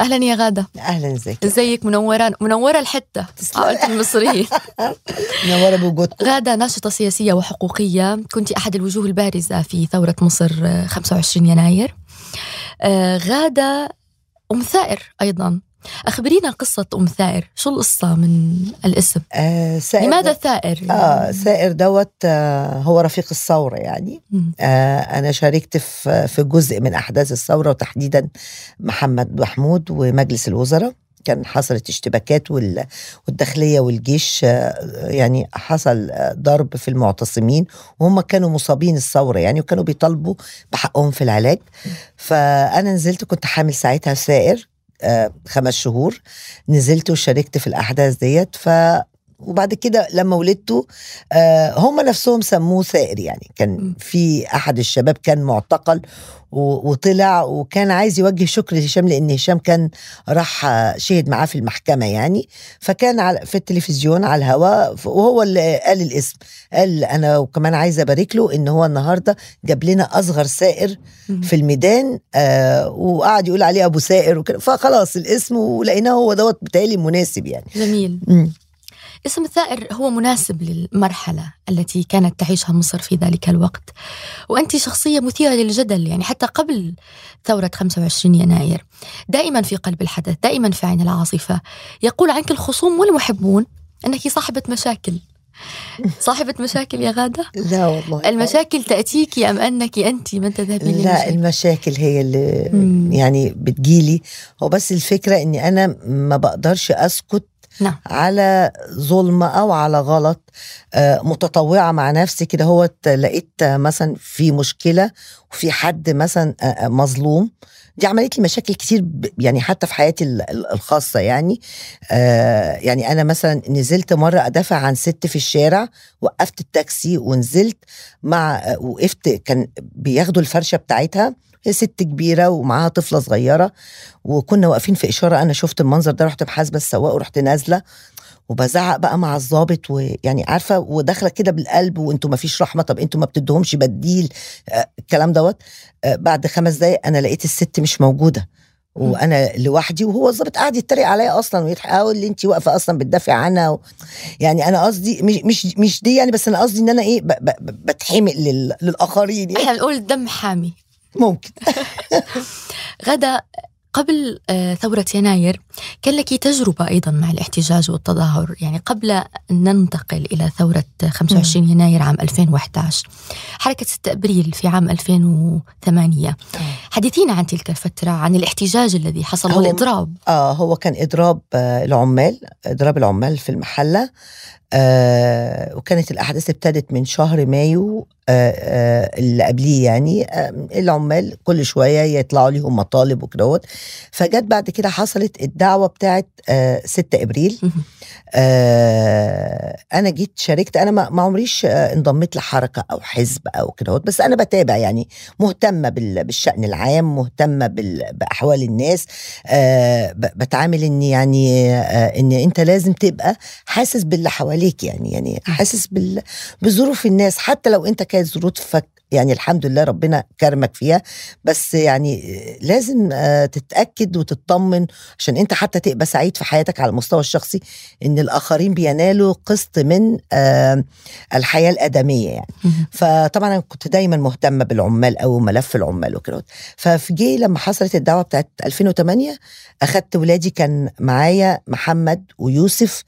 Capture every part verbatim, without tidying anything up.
أهلا يا غادة. أهلا، ازيك؟ ازيك؟ منورة منورة الحتة قلت المصريين. منورة بوجودكم. غادة ناشطة سياسية وحقوقية، كنت أحد الوجوه البارزة في ثورة مصر خمسة وعشرين يناير. آه غادة أم ثائر أيضا، أخبرينا قصة أم ثائر، شو القصة من الاسم؟ آه لماذا ثائر؟ يعني؟ آه ثائر دوت آه هو رفيق الثورة يعني. آه أنا شاركت في, في جزء من أحداث الثورة، وتحديدا محمد محمود ومجلس الوزراء. كان حصلت اشتباكات والداخلية والجيش، يعني حصل ضرب في المعتصمين وهم كانوا مصابين الثورة يعني، وكانوا بيطالبوا بحقهم في العلاج. فأنا نزلت، كنت حامل ساعتها ثائر خمس شهور، نزلت وشاركت في الأحداث ديت. ف وبعد كده لما ولدته هم نفسهم سموه ثائر يعني. كان في أحد الشباب كان معتقل وطلع، وكان عايز يوجه شكر لهشام، لأن هشام كان راح شهد معاه في المحكمة يعني. فكان في التلفزيون على الهواء، وهو اللي قال الاسم، قال أنا وكمان عايز أبارك له إن هو النهاردة جاب لنا أصغر ثائر في الميدان، وقعد يقول عليه أبو ثائر وكده. فخلاص الاسم ولقيناه هو دوت، بتالي مناسب يعني. جميل. م. اسم الثائر هو مناسب للمرحلة التي كانت تعيشها مصر في ذلك الوقت، وأنت شخصية مثيرة للجدل يعني، حتى قبل ثورة خمسة وعشرين يناير دائما في قلب الحدث، دائما في عين العاصفة. يقول عنك الخصوم والمحبون أنك صاحبة مشاكل. صاحبة مشاكل يا غادة؟ لا والله. المشاكل تأتيك أم أنك أنت من تذهبين للمشاكل؟ لا، المشاكل هي اللي مم. يعني بتجيلي. هو بس الفكرة أني أنا ما بقدرش أسكت لا. على ظلمة أو على غلط. آه متطوعة مع نفسي كده. هو لقيت مثلا في مشكلة وفي حد مثلا آه مظلوم، دي عملت لي مشاكل كتير يعني، حتى في حياتي الخاصة يعني. آه يعني أنا مثلا نزلت مرة أدافع عن ست في الشارع، وقفت التاكسي ونزلت مع آه وقفت، كان بياخدوا الفرشة بتاعتها، ست كبيرة ومعها طفلة صغيرة، وكنا واقفين في إشارة. أنا شفت المنظر ده، رحت محاسبة السواق ورحت نازلة وبزعق بقى مع الضابط، ويعني عارفة وداخلة كده بالقلب، وانتوا ما فيش رحمة، طب انتوا ما بتدهمش بديل آه الكلام دوت. آه بعد خمس دقايق أنا لقيت الست مش موجودة وانا لوحدي، وهو الضابط قاعد يتريق عليا اصلا ويتحاول اللي انت واقفه اصلا بتدافع عنها و... يعني انا قصدي مش مش مش دي يعني، بس انا قصدي ان انا ايه ب... ب... بتحمق لل... للاخرين يعني. احنا بنقول الدم حامي ممكن. غدا، قبل ثورة يناير كان لك تجربة أيضا مع الاحتجاج والتظاهر يعني، قبل أن ننتقل إلى ثورة خمسة وعشرين يناير عام ألفين وإحدى عشر، حركة ستة أبريل في عام ألفين وثمانية. حدثينا عن تلك الفترة، عن الاحتجاج الذي حصل والإضراب. آه هو كان إضراب العمال، إضراب العمال في المحلة. آه وكانت الأحداث ابتدت من شهر مايو آه آه اللي قبليه يعني. آه العمال كل شوية يطلعوا ليهم مطالب وكدهوت. فجت بعد كده حصلت الدعوة بتاعت آه ستة أبريل. آه أنا جيت شاركت، أنا ما عمريش آه انضمت لحركة أو حزب أو كدهوت، بس أنا بتابع يعني، مهتمة بالشأن العام، مهتمة بأحوال الناس. آه بتعامل إن يعني آه إن أنت لازم تبقى حاسس باللي حواليك يعني، يعني حاسس بظروف الناس، حتى لو انت كانت ظروفك يعني الحمد لله ربنا كرمك فيها، بس يعني لازم تتأكد وتطمن عشان انت حتى تبقى سعيد في حياتك على المستوى الشخصي، ان الآخرين بينالوا قسط من الحياة الأدمية يعني. فطبعا انا كنت دايما مهتمة بالعمال او ملف العمال وكده. ففجي لما حصلت الدعوة بتاعت ألفين وثمانية، اخدت ولادي، كان معايا محمد ويوسف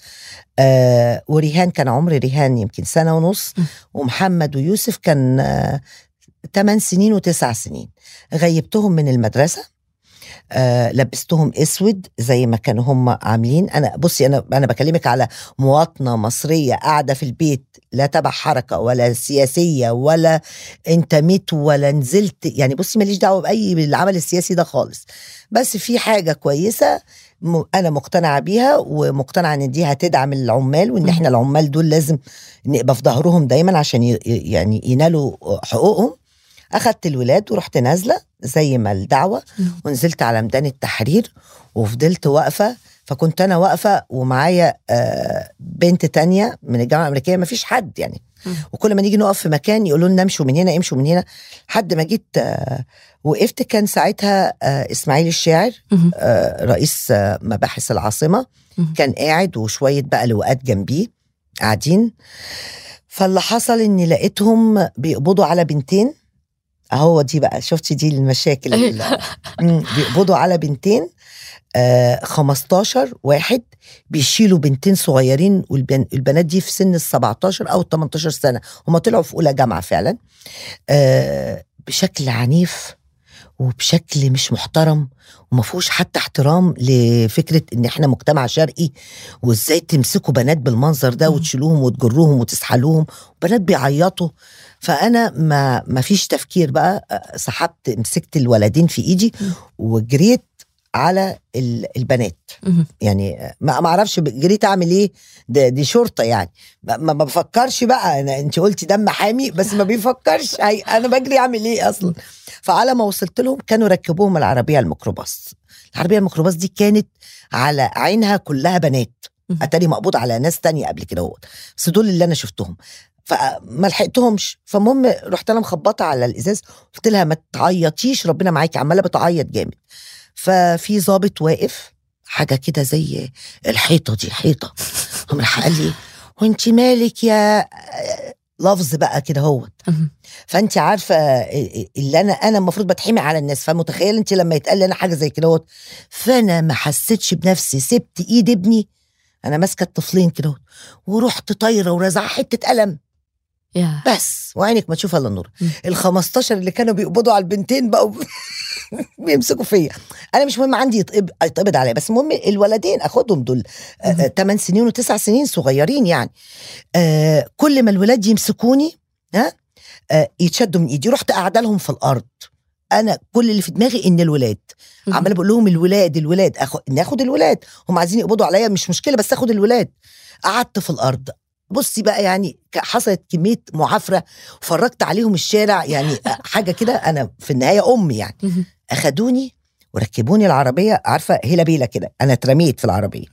آه وريهان، كان عمر ريهان يمكن سنة ونص، ومحمد ويوسف كان آه تمن سنين وتسع سنين. غيبتهم من المدرسة، آه لبستهم اسود زي ما كانوا هم عاملين. انا بصي انا انا بكلمك على مواطنه مصريه قاعده في البيت، لا تبع حركه ولا سياسيه ولا انتميت ولا نزلت يعني. بصي ماليش دعوه باي بالعمل السياسي ده خالص، بس في حاجه كويسه م... انا مقتنعه بيها، ومقتنعه ان دي هتدعم العمال، وان احنا العمال دول لازم نبقى في ظهرهم دايما عشان ي... يعني ينالوا حقوقهم. أخدت الولاد ورحت نازلة زي ما الدعوة، ونزلت على ميدان التحرير وفضلت واقفة. فكنت أنا واقفة ومعايا بنت تانية من الجامعة الأمريكية، ما فيش حد يعني، وكل ما نيجي نقف في مكان يقولوا لنا امشوا من هنا امشوا من هنا، حد ما جيت وقفت. كان ساعتها إسماعيل الشاعر رئيس مباحث العاصمة كان قاعد، وشوية بقى لوقات جنبيه قاعدين. فاللي حصل إني لقيتهم بيقبضوا على بنتين، أهو دي بقى شفتي دي المشاكل اللي بيقبضوا على بنتين، آه خمستاشر واحد بيشيلوا بنتين صغيرين، والبنات دي في سن السبعتاشر أو التمنتاشر سنة، هما طلعوا في أولى جامعة فعلا، آه بشكل عنيف وبشكل مش محترم، وما فيهوش حتى احترام لفكرة ان احنا مجتمع شرقي، وازاي تمسكوا بنات بالمنظر ده وتشيلوهم وتجروهم وتسحلوهم، وبنات بيعيطوا. فانا ما ما فيش تفكير بقى، سحبت مسكت الولدين في ايدي وجريت على البنات، يعني ما معرفش جريت اعمل ايه، دي شرطه يعني، ما بفكرش بقى انا، انت قلتي دم حامي بس ما بيفكرش انا بجري اعمل ايه اصلا. فعلى ما وصلت لهم كانوا ركبوهم العربيه الميكروباص، العربيه الميكروباص دي كانت على عينها كلها بنات، اتاري مقبوض على ناس تانية قبل كده، بس دول اللي انا شفتهم فما لحقتهمش. فالمهم رحت انا مخبطه على الازاز، قلت لها ما تعيطيش ربنا معاكي، عماله بتعيط جامد. ففي ضابط واقف حاجة كده زي الحيطة دي، حيطة، هم راح قال لي وانت مالك يا لفظ بقى كده هوت. فانت عارفة اللي انا انا المفروض بتحمي على الناس، فمتخيل انت لما يتقال لنا حاجة زي كده هوت. فانا ما حسيتش بنفسي، سبت ايد ابني انا ماسكة الطفلين كده هوت، ورحت طايرة ورزع حتة قلم بس، وعينك ما تشوف الا النور. الخمستاشر اللي كانوا بيقبضوا على البنتين بقوا بيمسكوا فيا انا، مش مهم عندي يتقبض يتقبض عليا، بس مهم الولدين اخدهم، دول تمن سنين و9 سنين صغيرين يعني. آه كل ما الولاد يمسكوني ها آه يتشدوا من ايدي، رحت قاعده لهم في الارض. انا كل اللي في دماغي ان الولاد، عماله بقول لهم الولاد الولاد أخد... ناخد الولاد، هم عايزين يقبضوا عليا مش مشكله بس اخد الولاد. قعدت في الارض بصي بقى، يعني حصلت كمية معافرة، فرجت عليهم الشارع يعني حاجة كده، أنا في النهاية أمي يعني. أخدوني وركبوني العربية، عارفة هلا بيلا كده، أنا ترميت في العربية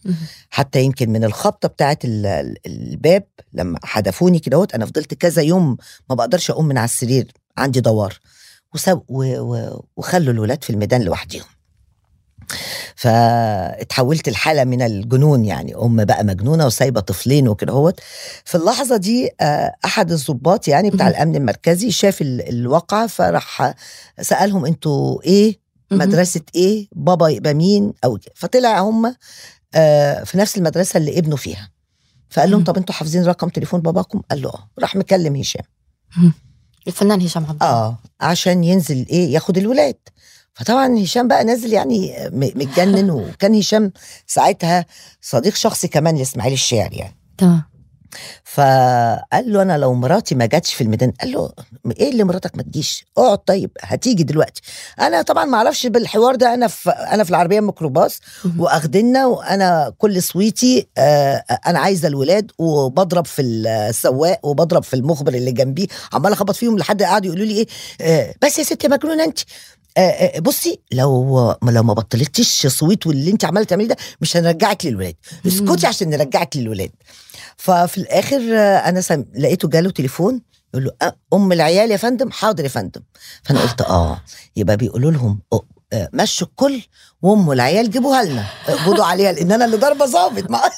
حتى يمكن من الخبطة بتاعت الباب لما حدفوني كده. أنا فضلت كذا يوم ما بقدرش أقوم من على السرير، عندي دوار. وخلوا الولاد في الميدان لوحديهم، فاتحولت الحالة من الجنون يعني، أم بقى مجنونة وسايبة طفلين وكده هوت. في اللحظة دي أحد الضباط يعني بتاع الأمن المركزي شاف الواقعة، فراح سألهم أنتوا إيه، مدرسة إيه، بابا يبقى مين أو كده. فطلع هم في نفس المدرسة اللي ابنه فيها، فقال لهم طب أنتوا حافظين رقم تليفون باباكم؟ قال له آه. راح مكلم هشام، الفنان هشام عبدالله، آه عشان ينزل إيه ياخد الولاد. فطبعا هشام بقى نازل يعني متجنن، وكان هشام ساعتها صديق شخصي كمان لإسماعيل الشاعر يعني. تمام. فقال له انا لو مراتي ما جاتش في الميدان، قال له ايه اللي مراتك ما تجيش، اقعد طيب هتيجي دلوقتي. انا طبعا ما اعرفش بالحوار ده، انا في انا في العربيه الميكروباص واخدنا، وانا كل صوتي آه انا عايزه الولاد، وبضرب في السواق وبضرب في المخبر اللي جنبي، عمال اخبط فيهم لحد قاعد يقولوا لي ايه آه بس يا ستي مجنونه انت، بصي لو لو ما بطلتيش صويت واللي انت عملت تعملي ده مش هنرجعك للولاد، اسكتي عشان نرجعك للولاد. ففي الاخر انا سم... لقيته جاله تليفون يقول له ام العيال يا فندم. حاضر يا فندم. فانا قلت اه يبقى بيقولوا لهم مشوا الكل وام العيال جيبوها لنا اقبضوا عليها، لان انا اللي ضربه ظابط مع...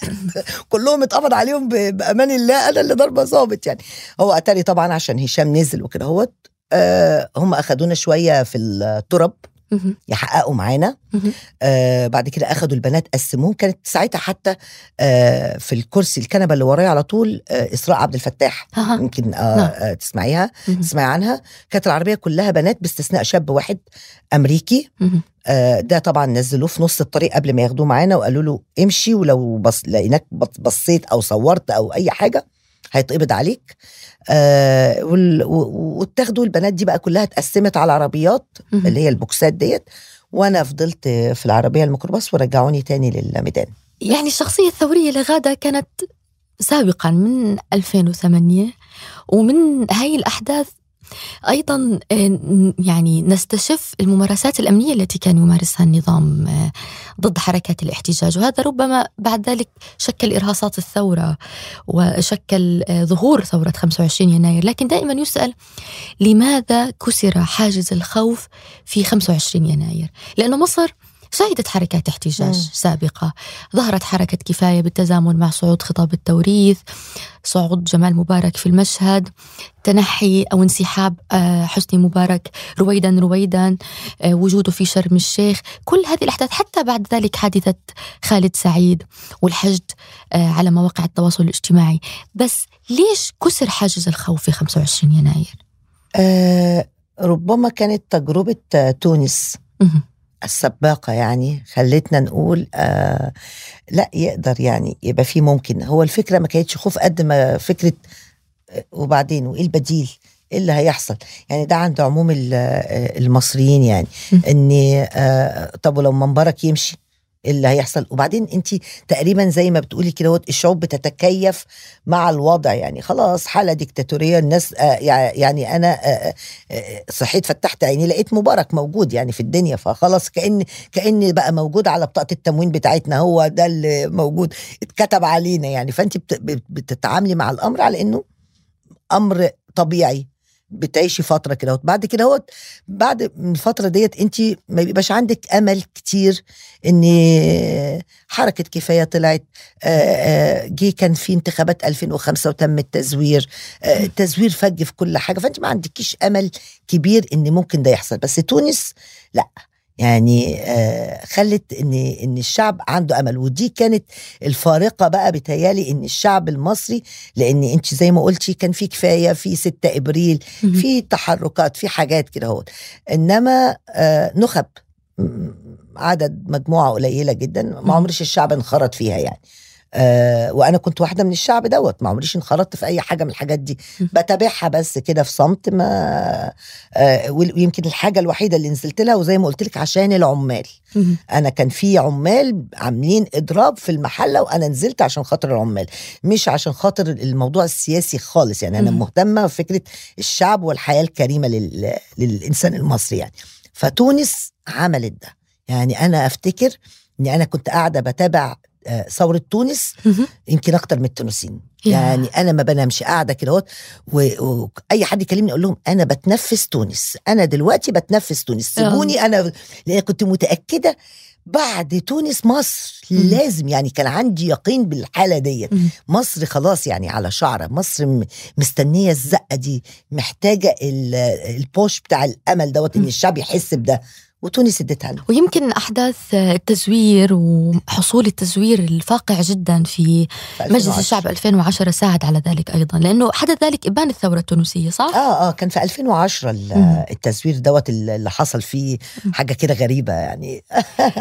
كلهم اتقبض عليهم ب... بامان الله، انا اللي ضربه ظابط يعني. هو اتاري طبعا عشان هشام نزل وكده هو أه هم أخدونا شوية في الترب يحققوا معانا. أه بعد كده أخدوا البنات قسموهم، كانت ساعتها حتى أه في الكرسي الكنبة اللي ورايا على طول أه إسراء عبد الفتاح، يمكن أه أه تسمعيها تسمعي عنها. كانت العربية كلها بنات باستثناء شاب واحد أمريكي، أه ده طبعا نزلوه في نص الطريق قبل ما ياخدوه معانا، وقالوا له امشي ولو بص لقيناك بصيت أو صورت أو أي حاجة هيتقبض عليك. آه واتاخدوا البنات دي بقى كلها اتقسمت على عربيات اللي هي البوكسات ديت، وانا فضلت في العربيه الميكروباص ورجعوني تاني للميدان. يعني الشخصيه الثوريه لغاده كانت سابقا من ألفين وثمانية، ومن هاي الاحداث أيضا يعني نستشف الممارسات الأمنية التي كان يمارسها النظام ضد حركات الاحتجاج، وهذا ربما بعد ذلك شكل إرهاصات الثورة وشكل ظهور ثورة خمسة وعشرين يناير. لكن دائما يسأل لماذا كسر حاجز الخوف في خمسة وعشرين يناير؟ لأنه مصر شهدت حركات احتجاج مم. سابقة، ظهرت حركة كفاية بالتزامن مع صعود خطاب التوريث، صعود جمال مبارك في المشهد، تنحي أو انسحاب حسني مبارك رويدا رويدا، وجوده في شرم الشيخ، كل هذه الأحداث، حتى بعد ذلك حادثة خالد سعيد والحشد على مواقع التواصل الاجتماعي. بس ليش كسر حاجز الخوف في خمسة وعشرين يناير؟ أه ربما كانت تجربة تونس مم. السباقة، يعني خلتنا نقول آه لا يقدر، يعني يبقى في ممكن. هو الفكرة ما كانتش خوف قد ما فكرة وبعدين وإيه البديل، إيه اللي هيحصل، يعني ده عند عموم المصريين، يعني إن آه طب ولو مبارك يمشي إيه اللي هيحصل. وبعدين أنت تقريبا زي ما بتقولي كده، الشعوب بتتكيف مع الوضع، يعني خلاص حالة ديكتاتورية الناس. آه يعني أنا آه آه صحيت فتحت عيني لقيت مبارك موجود يعني في الدنيا، فخلاص كأن كأن بقى موجود على بطاقة التموين بتاعتنا، هو ده اللي موجود اتكتب علينا يعني. فأنت بتتعاملي مع الأمر على أنه أمر طبيعي، بتعيشي فترة كده، بعد كده هو بعد من الفترة ديت انت ما بيبقاش عندك امل كتير. ان حركة كفاية طلعت، جي كان في انتخابات ألفين وخمسة وتم التزوير، تزوير فج في كل حاجة، فانت ما عندكيش امل كبير ان ممكن ده يحصل. بس تونس لا، يعني خلت ان ان الشعب عنده امل، ودي كانت الفارقه بقى بتهيالي ان الشعب المصري، لان انت زي ما قلتي كان في كفايه، في ستة إبريل، في تحركات، في حاجات كده اهو. انما نخب عدد مجموعه قليله جدا، ما عمرش الشعب انخرط فيها يعني. آه وانا كنت واحده من الشعب دوت، ما عمريش انخرطت في اي حاجه من الحاجات دي، بتابعها بس كده في صمت. ما آه ويمكن الحاجه الوحيده اللي نزلت لها، وزي ما قلت لك عشان العمال، انا كان في عمال عاملين اضراب في المحله وانا نزلت عشان خاطر العمال، مش عشان خاطر الموضوع السياسي خالص يعني. انا مهتمه بفكره الشعب والحياه الكريمه لل... للانسان المصري يعني. فتونس عملت ده يعني. انا افتكر اني انا كنت قاعده بتابع ثورة تونس يمكن أكتر من التونسين يعني. أنا ما بنامش، قاعدة كده، وأي حد يكلمني أقول لهم أنا بتنفس تونس، أنا دلوقتي بتنفس تونس، سيبوني أنا، لأن كنت متأكدة بعد تونس مصر لازم، يعني كان عندي يقين بالحالة دي. مصر خلاص يعني على شعرة، مصر مستنية الزقة دي، محتاجة البوش بتاع الأمل دوت، إن الشعب يحس بده، وتونس ادتها له. ويمكن أحداث التزوير وحصول التزوير الفاقع جدا في مجلس الشعب ألفين وعشرة ساعد على ذلك أيضا، لأنه حدث ذلك إبان الثورة التونسية، صح؟ آه آه كان في ألفين وعشرة التزوير دوت اللي حصل فيه حاجة كده غريبة يعني.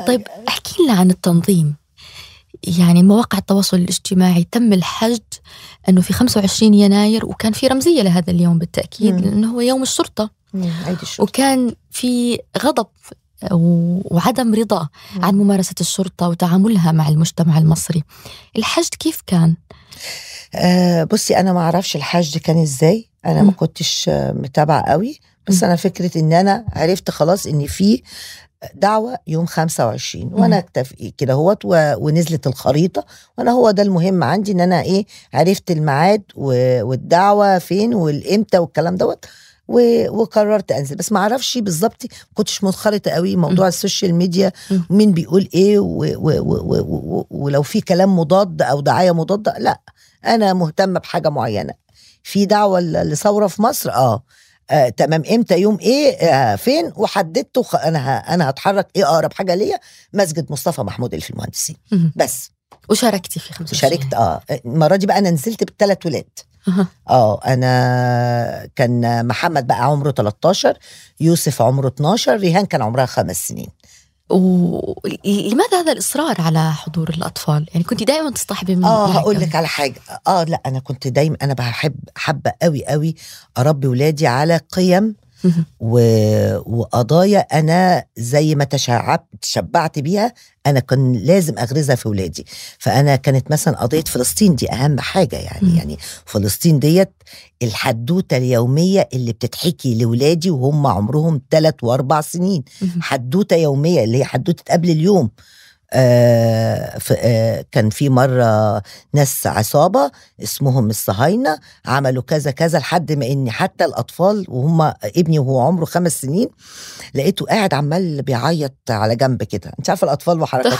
طيب احكي لنا عن التنظيم، يعني مواقع التواصل الاجتماعي تم الحشد أنه في خمسة وعشرين يناير، وكان في رمزية لهذا اليوم بالتأكيد مم. لأنه هو يوم الشرطة، وكان في غضب وعدم رضا عن ممارسة الشرطة وتعاملها مع المجتمع المصري. الحشد كيف كان؟ أه بصي أنا ما أعرفش الحشد كان إزاي، أنا ما كنتش متابعة قوي، بس أنا فكرة إن أنا عرفت خلاص إن في دعوة يوم خمسة وعشرين، وأنا اكتفي كده هوت، ونزلت الخريطة، وأنا هو ده المهم عندي، إن أنا إيه عرفت الميعاد والدعوة فين والإمتى والكلام دوت، وقررت أنزل. بس ما عرفش بالضبط، كنتش منخرطة قوي موضوع م. السوشيال ميديا ومين بيقول إيه، ولو في كلام مضاد أو دعاية مضادة، لا أنا مهتمة بحاجة معينة. في دعوة لثورة في مصر، آه, آه تمام، إمتى، يوم إيه، آه فين، وحددت وخ... أنا, أنا هتحرك إيه أقرب حاجة ليا، مسجد مصطفى محمود اللي في المهندسين بس. وشاركتي في خمسة وعشرين؟ شاركت آه المرة دي بقى أنا نزلت بالثلاث ولاد. اه انا كان محمد بقى عمره ثلاثة عشر، يوسف عمره اثنا عشر، ريهان كان عمرها خمس سنين. ولماذا هذا الإصرار على حضور الأطفال؟ يعني كنت دائما تصطحبي من اه هقول لك على حاجة. اه لا انا كنت دايما، انا بحب حابة قوي قوي اربي ولادي على قيم وقضايا أنا زي ما تشعبت تشبعت بيها أنا كان لازم أغرزها في ولادي. فأنا كانت مثلا قضية فلسطين دي أهم حاجة يعني م. يعني فلسطين ديت الحدوتة اليومية اللي بتتحكي لولادي وهم عمرهم ثلاث وأربع سنين م. حدوتة يومية اللي هي حدوتة قبل اليوم. آه آه كان في مرة ناس عصابة اسمهم الصهاينة عملوا كذا كذا لحد ما إني حتى الأطفال وهم ابني وهو عمره خمس سنين لقيته قاعد عمال بيعيط على جنب كده. انت عارف الأطفال وحركاتهم.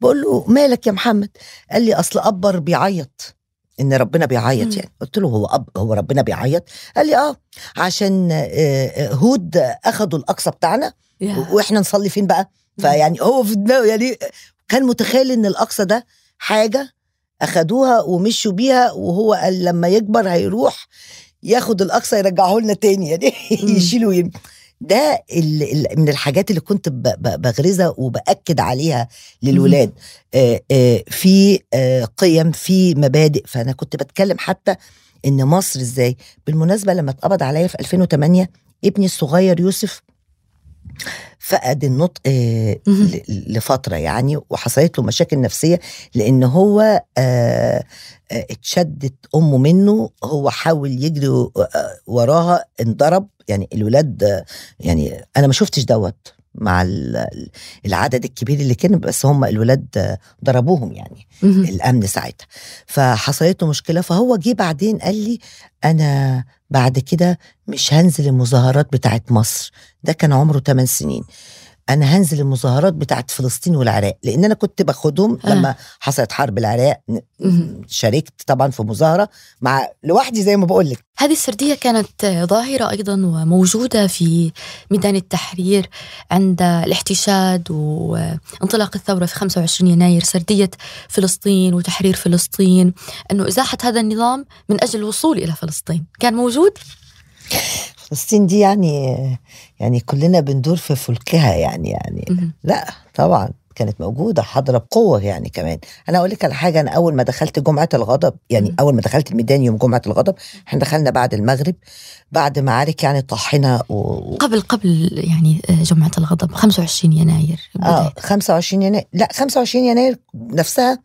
بقول له مالك يا محمد؟ قال لي أصل أبر بيعيط إن ربنا بيعيط يعني. قلت له هو أب هو ربنا بيعيط؟ قال لي آه عشان آه هود أخدوا الأقصى بتاعنا وإحنا نصلي فين بقى. فيعني هو في دماغه يعني كان متخيل ان الاقصى ده حاجه اخدوها ومشوا بيها وهو قال لما يكبر هيروح ياخد الاقصى يرجعه لنا تاني يعني يشيله يم... ده ال... ال... من الحاجات اللي كنت ب... ب... بغرزها وباكد عليها للولاد. آآ آآ في آآ قيم في مبادئ. فانا كنت بتكلم حتى ان مصر ازاي. بالمناسبه لما اتقبض عليا في ألفين وثمانية ابني الصغير يوسف فقد النطق لفترة يعني وحصلت له مشاكل نفسية لأن هو اتشدت أمه منه. هو حاول يجري وراها انضرب يعني. الولاد يعني أنا ما شفتش دوت مع العدد الكبير اللي كان بس هم الولاد ضربوهم يعني الأمن ساعتها. فحصلت له مشكلة. فهو جه بعدين قال لي أنا بعد كده مش هنزل المظاهرات بتاعت مصر. ده كان عمره ثمان سنين. أنا هنزل المظاهرات بتاعت فلسطين والعراق لأن أنا كنت باخدهم آه. لما حصلت حرب العراق شاركت طبعا في مظاهرة مع لوحدي زي ما بقولك. هذه السردية كانت ظاهرة أيضا وموجودة في ميدان التحرير عند الاحتشاد وانطلاق الثورة في خمسة وعشرين يناير. سردية فلسطين وتحرير فلسطين أنه إزاحة هذا النظام من أجل الوصول إلى فلسطين كان موجود. فلسطين دي يعني يعني كلنا بندور في فلكها يعني يعني م- لا طبعا كانت موجودة حاضرة بقوة يعني. كمان أنا أقول لك على حاجة. أنا أول ما دخلت جمعة الغضب يعني م- أول ما دخلت الميدان يوم جمعة الغضب احنا دخلنا بعد المغرب بعد معارك يعني طاحنة و... قبل قبل يعني جمعة الغضب خمسة وعشرين يناير آه خمسة وعشرين يناير لا خمسة وعشرين يناير نفسها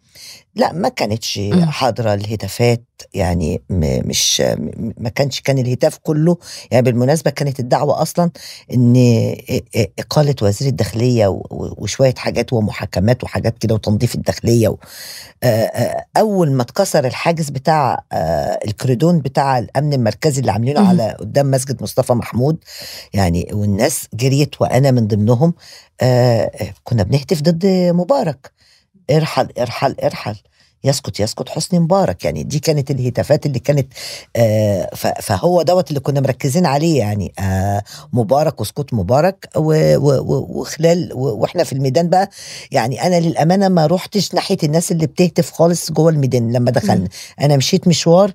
لا ما كانتش حاضرة الهتافات يعني م- مش م- ما كانش كان الهتاف كله يعني. بالمناسبة كانت الدعوة أصلا إن إقالة وزير الداخلية و- وشوية حاجات ومحاكمات وحاجات كده وتنظيف الداخلية و- أول ما اتكسر الحاجز بتاع الكريدون بتاع الأمن المركزي اللي عاملينه على قدام مسجد مصطفى محمود يعني والناس جريت وأنا من ضمنهم. كنا بنهتف ضد مبارك. ارحل ارحل ارحل يسكت يسكت حسني مبارك يعني. دي كانت الهتافات اللي كانت آه فهو دوت اللي كنا مركزين عليه يعني آه مبارك وسكوت مبارك وخلال واحنا في الميدان بقى يعني. انا للامانه ما روحتش ناحيه الناس اللي بتهتف خالص جوه الميدان لما دخلنا. انا مشيت مشوار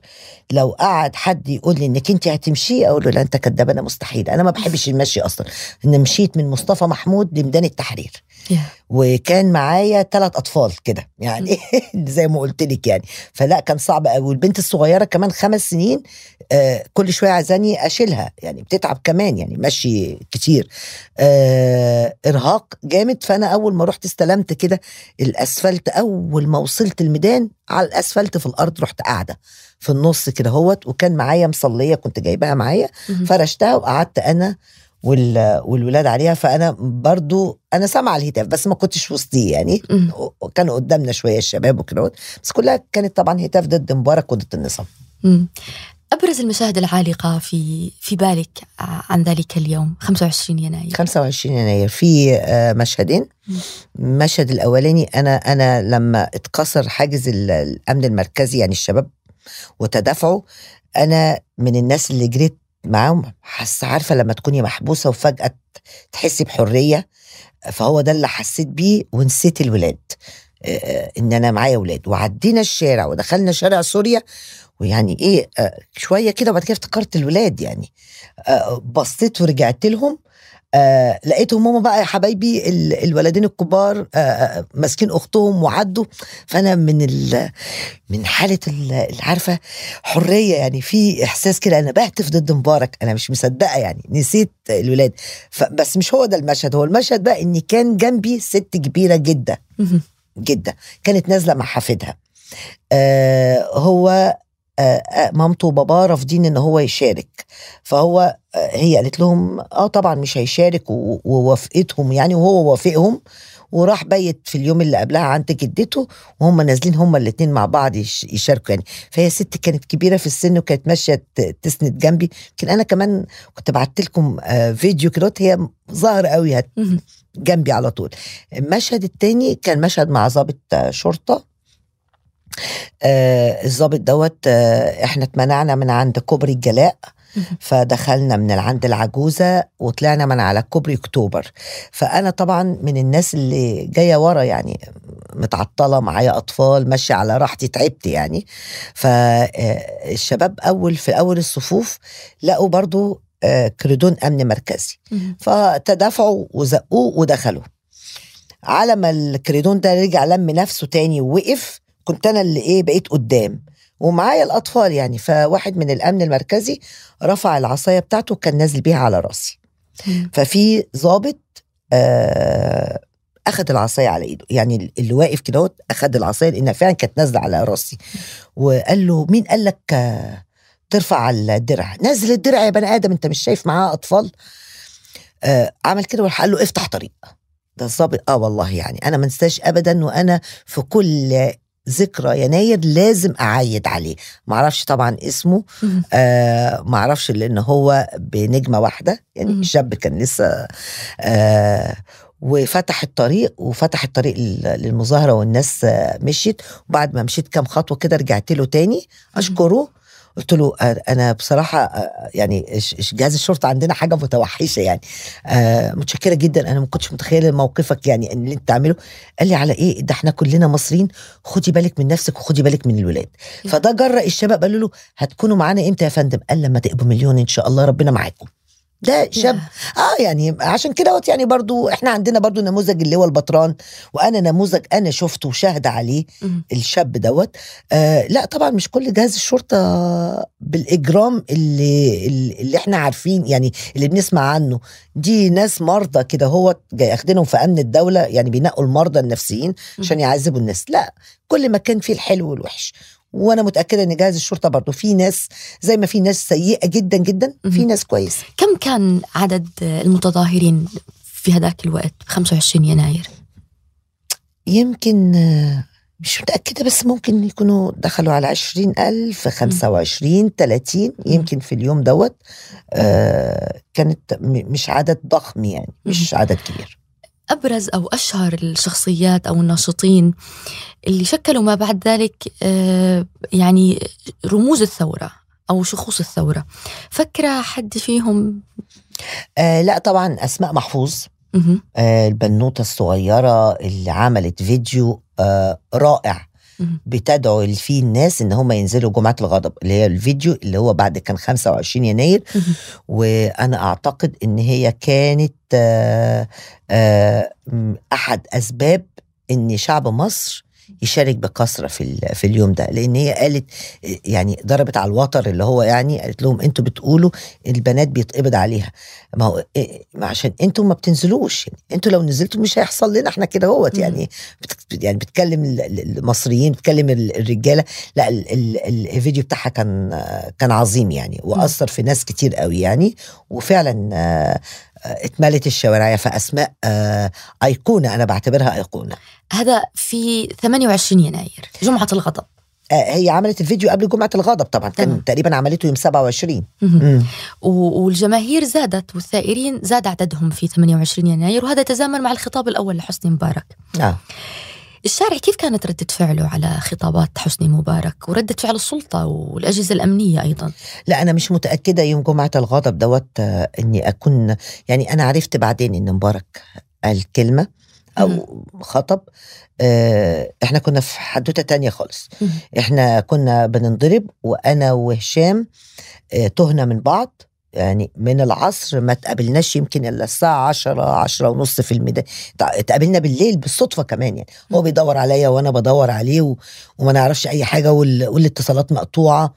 لو قعد حد يقول لي انك انت هتمشي اقول له لا انت كدابه انا مستحيل. انا ما بحبش المشي اصلا. انا مشيت من مصطفى محمود لميدان التحرير وكان معايا ثلاث اطفال كده يعني زي ما قلت لك يعني. فلا كان صعب قوي. والبنت الصغيره كمان خمس سنين آه كل شويه عايزاني اشيلها يعني بتتعب كمان يعني ماشي كتير آه ارهاق جامد. فانا اول ما رحت استلمت كده الاسفلت. اول ما وصلت الميدان على الاسفلت في الارض رحت قاعده في النص كده هوت وكان معايا مصليه كنت جايبها معايا فرشتها وقعدت انا والولاد عليها. فأنا برضو أنا سامع الهتاف بس ما كنتش وسطي يعني. كانوا قدامنا شوية الشباب وكده بس كلها كانت طبعا هتاف ضد مبارك وضد النظام. أبرز المشاهد العالقة في في بالك عن ذلك اليوم خمسة وعشرين يناير؟ خمسة وعشرين يناير في مشهدين. المشهد الأولاني أنا أنا لما اتكسر حاجز الأمن المركزي يعني الشباب وتدافعوا أنا من الناس اللي جريت معاهم. حاسه عارفه لما تكوني محبوسه وفجاه تحسي بحريه. فهو ده اللي حسيت بيه ونسيت الولاد ان انا معايا ولاد. وعدينا الشارع ودخلنا شارع سوريا ويعني ايه شويه كده وبعد كده افتكرت الولاد يعني بصيت ورجعت لهم آه لقيتهم هما بقى يا حبايبي الولدين الكبار آه ماسكين اختهم وعدوا. فانا من من حاله العارفه حريه يعني، في احساس كده انا بهتف ضد مبارك، انا مش مصدقه يعني، نسيت الولاد. بس مش هو ده المشهد، هو المشهد بقى ان كان جنبي ست كبيره جدا جدا كانت نازله مع حفيدها. آه هو آه مامته وباباه رافضين ان هو يشارك، فهو آه هي قالت لهم اه طبعا مش هيشارك، ووافقتهم يعني، وهو وافقهم وراح بيت في اليوم اللي قبلها عند جدته، وهم نازلين هم الاثنين مع بعض يشاركوا يعني. فهي ست كانت كبيره في السن وكانت ماشيه تسند جنبي. يمكن انا كمان كنت بعت لكم آه فيديو كده، هي ظاهره قوي جنبي على طول. المشهد الثاني كان مشهد مع ضابط شرطه. آه الضابط دوت آه احنا اتمنعنا من عند كوبري الجلاء، فدخلنا من عند العجوزة وطلعنا من على كوبري اكتوبر. فأنا طبعا من الناس اللي جاية ورا يعني، متعطلة معايا أطفال، ماشية على راحتي، تعبت يعني. فالشباب أول في أول الصفوف لقوا برضو آه كريدون أمن مركزي، فتدافعوا وزقوه ودخلوا. على ما الكريدون ده رجع لم نفسه تاني ووقف، كنت أنا اللي إيه بقيت قدام ومعايا الأطفال يعني. فواحد من الأمن المركزي رفع العصاية بتاعته وكان نازل بيها على رأسي. ففي ضابط آه أخد العصاية على إيده يعني، اللي واقف كده أخد العصاية لأنها فعلا كانت نازلة على رأسي، وقال له مين قال لك ترفع الدرع؟ نازل الدرع يا بني آدم، أنت مش شايف معاه أطفال؟ آه عمل كده وراح قال له افتح طريق. ده الضابط. آه والله يعني أنا ما انساش أبدا، وأنا في كل ذكرى يناير لازم أعايد عليه. معرفش طبعا اسمه، آه معرفش لأن هو بنجمة واحدة يعني، شاب كان لسه آه وفتح الطريق، وفتح الطريق للمظاهرة والناس آه مشيت. وبعد ما مشيت كم خطوة كده رجعت له تاني أشكره، قلت له أنا بصراحة يعني جهاز الشرطة عندنا حاجة متوحشة يعني، متشكرة جدا، أنا ما كنتش متخيلة موقفك يعني اللي أنت تعمله. قال لي على إيه؟ ده إحنا كلنا مصريين، خدي بالك من نفسك وخدي بالك من الولاد. فده جرأ الشباب، قالوا له هتكونوا معانا إمتى يا فندم؟ قال لما تقبوا مليون إن شاء الله، ربنا معاكم. ده شاب آه يعني، عشان كده يعني برضو إحنا عندنا برضو نموذج اللي هو البطران، وأنا نموذج أنا شفته وشاهد عليه الشاب دوت. آه لا طبعا مش كل جهاز الشرطة بالإجرام اللي اللي إحنا عارفين يعني، اللي بنسمع عنه. دي ناس مرضى كده هو جاي أخدينهم في أمن الدولة يعني، بينقوا المرضى النفسيين عشان يعذبوا الناس. لا، كل ما كان فيه الحلو والوحش. وانا متاكده ان جهاز الشرطه برضو في ناس، زي ما في ناس سيئه جدا جدا، في ناس كويسه. كم كان عدد المتظاهرين في هذاك الوقت خمسة وعشرين يناير؟ يمكن مش متاكده، بس ممكن يكونوا دخلوا على عشرين ألف، خمسة وعشرين ثلاثين يمكن في اليوم دوت. آه كانت مش عدد ضخم يعني، مش عدد كبير. أبرز أو أشهر الشخصيات أو الناشطين اللي شكلوا ما بعد ذلك يعني رموز الثورة أو شخوص الثورة، فكرة حد فيهم؟ آه لا طبعا أسماء محفوظ، آه البنوتة الصغيرة اللي عملت فيديو آه رائع بتدعو فيه الناس ان هم ينزلوا جمعة الغضب، اللي هي الفيديو اللي هو بعد كان خمسة وعشرين يناير. وانا اعتقد ان هي كانت آآ آآ احد اسباب ان شعب مصر يشارك بكثرة في في اليوم ده، لان هي قالت يعني ضربت على الوتر اللي هو يعني، قالت لهم انتوا بتقولوا البنات بيتقبض عليها، ما هو عشان انتوا ما بتنزلوش يعني، انتوا لو نزلتوا مش هيحصل لنا احنا كده هوت يعني. يعني بتكلم المصريين، بتكلم الرجاله. لا ال ال الفيديو بتاعها كان كان عظيم يعني، واثر في ناس كتير قوي يعني، وفعلا اتملت الشوارع. فأسماء أيقونة، أنا بعتبرها أيقونة. هذا في ثمانية وعشرين يناير جمعة الغضب، هي عملت الفيديو قبل جمعة الغضب طبعا، كان تقريبا عملته يوم سبعة وعشرين. والجماهير زادت والثائرين زاد عددهم في ثمانية وعشرين يناير، وهذا تزامن مع الخطاب الأول لحسني مبارك. آه. الشارع كيف كانت ردة فعله على خطابات حسني مبارك وردة فعل السلطة والأجهزة الأمنية أيضا؟ لا أنا مش متأكدة يوم جمعة الغضب دوت أني أكون يعني، أنا عرفت بعدين أن مبارك قال كلمة أو خطب. آه إحنا كنا في حدوتة تانية خالص، إحنا كنا بننضرب، وأنا وهشام آه تهنا من بعض يعني من العصر ما تقابلناش يمكن إلا الساعة عشرة عشرة ونص في الميدان، تقابلنا بالليل بالصدفة كمان يعني. هو بيدور عليا وأنا بدور عليه و... وما نعرفش أي حاجة وال... والاتصالات مقطوعة.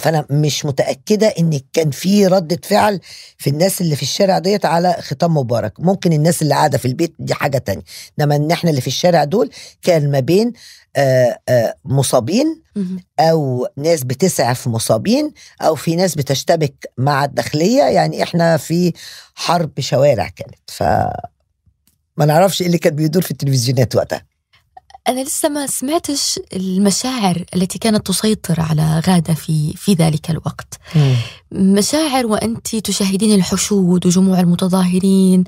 فأنا مش متأكدة إن كان في ردة فعل في الناس اللي في الشارع ديت على ختام مبارك. ممكن الناس اللي قاعدة في البيت دي حاجة تانية، إنما إن إحنا اللي في الشارع دول كان ما بين آآ آآ مصابين أو ناس بتسعف مصابين أو في ناس بتشتبك مع الداخلية، يعني إحنا في حرب شوارع كانت. فما نعرفش اللي كان بيدور في التلفزيونات وقتها. أنا لسه ما سمعتش المشاعر التي كانت تسيطر على غادة في في ذلك الوقت. م. مشاعر وأنت تشاهدين الحشود وجموع المتظاهرين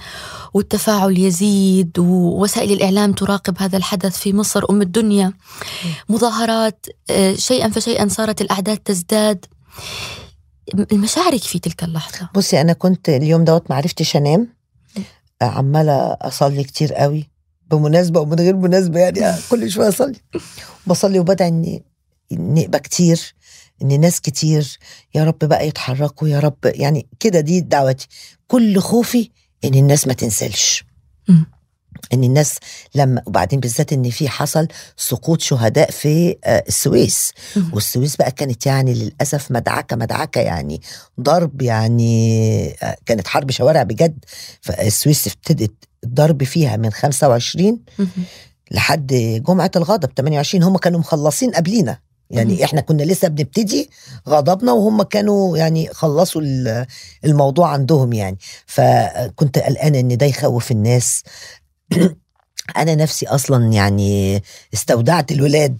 والتفاعل يزيد، ووسائل الإعلام تراقب هذا الحدث في مصر أم الدنيا. م. مظاهرات شيئا فشيئا صارت الأعداد تزداد. مشاعرك في تلك اللحظة؟ بصي أنا كنت اليوم دوت معرفتش أنام، عمالة أصلي كتير قوي بمناسبة ومن غير مناسبة، يعني كل شوية أصلي بصلي وبدعي إن نبقى كتير، إن ناس كتير، يا رب بقى يتحركوا يا رب، يعني كده دي دعوتي. كل خوفي إن الناس ما تنسلش، إن الناس لما، وبعدين بالذات إن في حصل سقوط شهداء في السويس، والسويس بقى كانت يعني للأسف مدعكة مدعكة، يعني ضرب، يعني كانت حرب شوارع بجد. فالسويس ابتدت الضرب فيها من خمسة وعشرين لحد جمعة الغضب ثمانية وعشرين. هم كانوا مخلصين قبلنا يعني، احنا كنا لسه بنبتدي غضبنا وهم كانوا يعني خلصوا الموضوع عندهم يعني. فكنت قلقانة ان ده يخوف الناس. انا نفسي اصلا يعني استودعت الولاد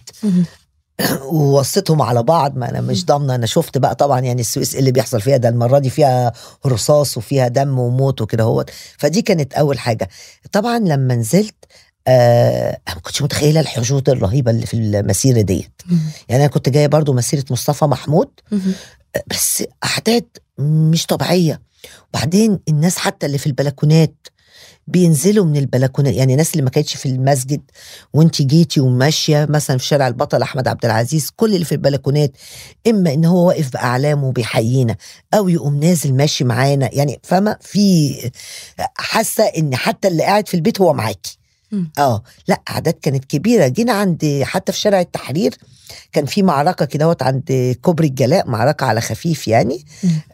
ووصتهم على بعض، ما انا مش ضامنه. انا شفت بقى طبعا يعني السويس اللي بيحصل فيها ده المره دي، فيها رصاص وفيها دم وموت وكده هو. فدي كانت اول حاجه. طبعا لما نزلت آه ما كنتش متخيله الحشود الرهيبه اللي في المسيره ديت. يعني انا كنت جايه برضو مسيره مصطفى محمود، بس احداث مش طبيعيه. وبعدين الناس حتى اللي في البلكونات بينزلوا من البلكونات، يعني ناس اللي ما كانتش في المسجد وانت جيتي وماشيه مثلا في شارع البطل احمد عبد العزيز، كل اللي في البلكونات اما ان هو واقف باعلامه بيحيينا او يقوم نازل ماشي معانا، يعني فما في حاسه ان حتى اللي قاعد في البيت هو معاكي. اه لا اعداد كانت كبيره. جينا عند حتى في شارع التحرير كان في معركه كده عند كوبري الجلاء، معركه على خفيف يعني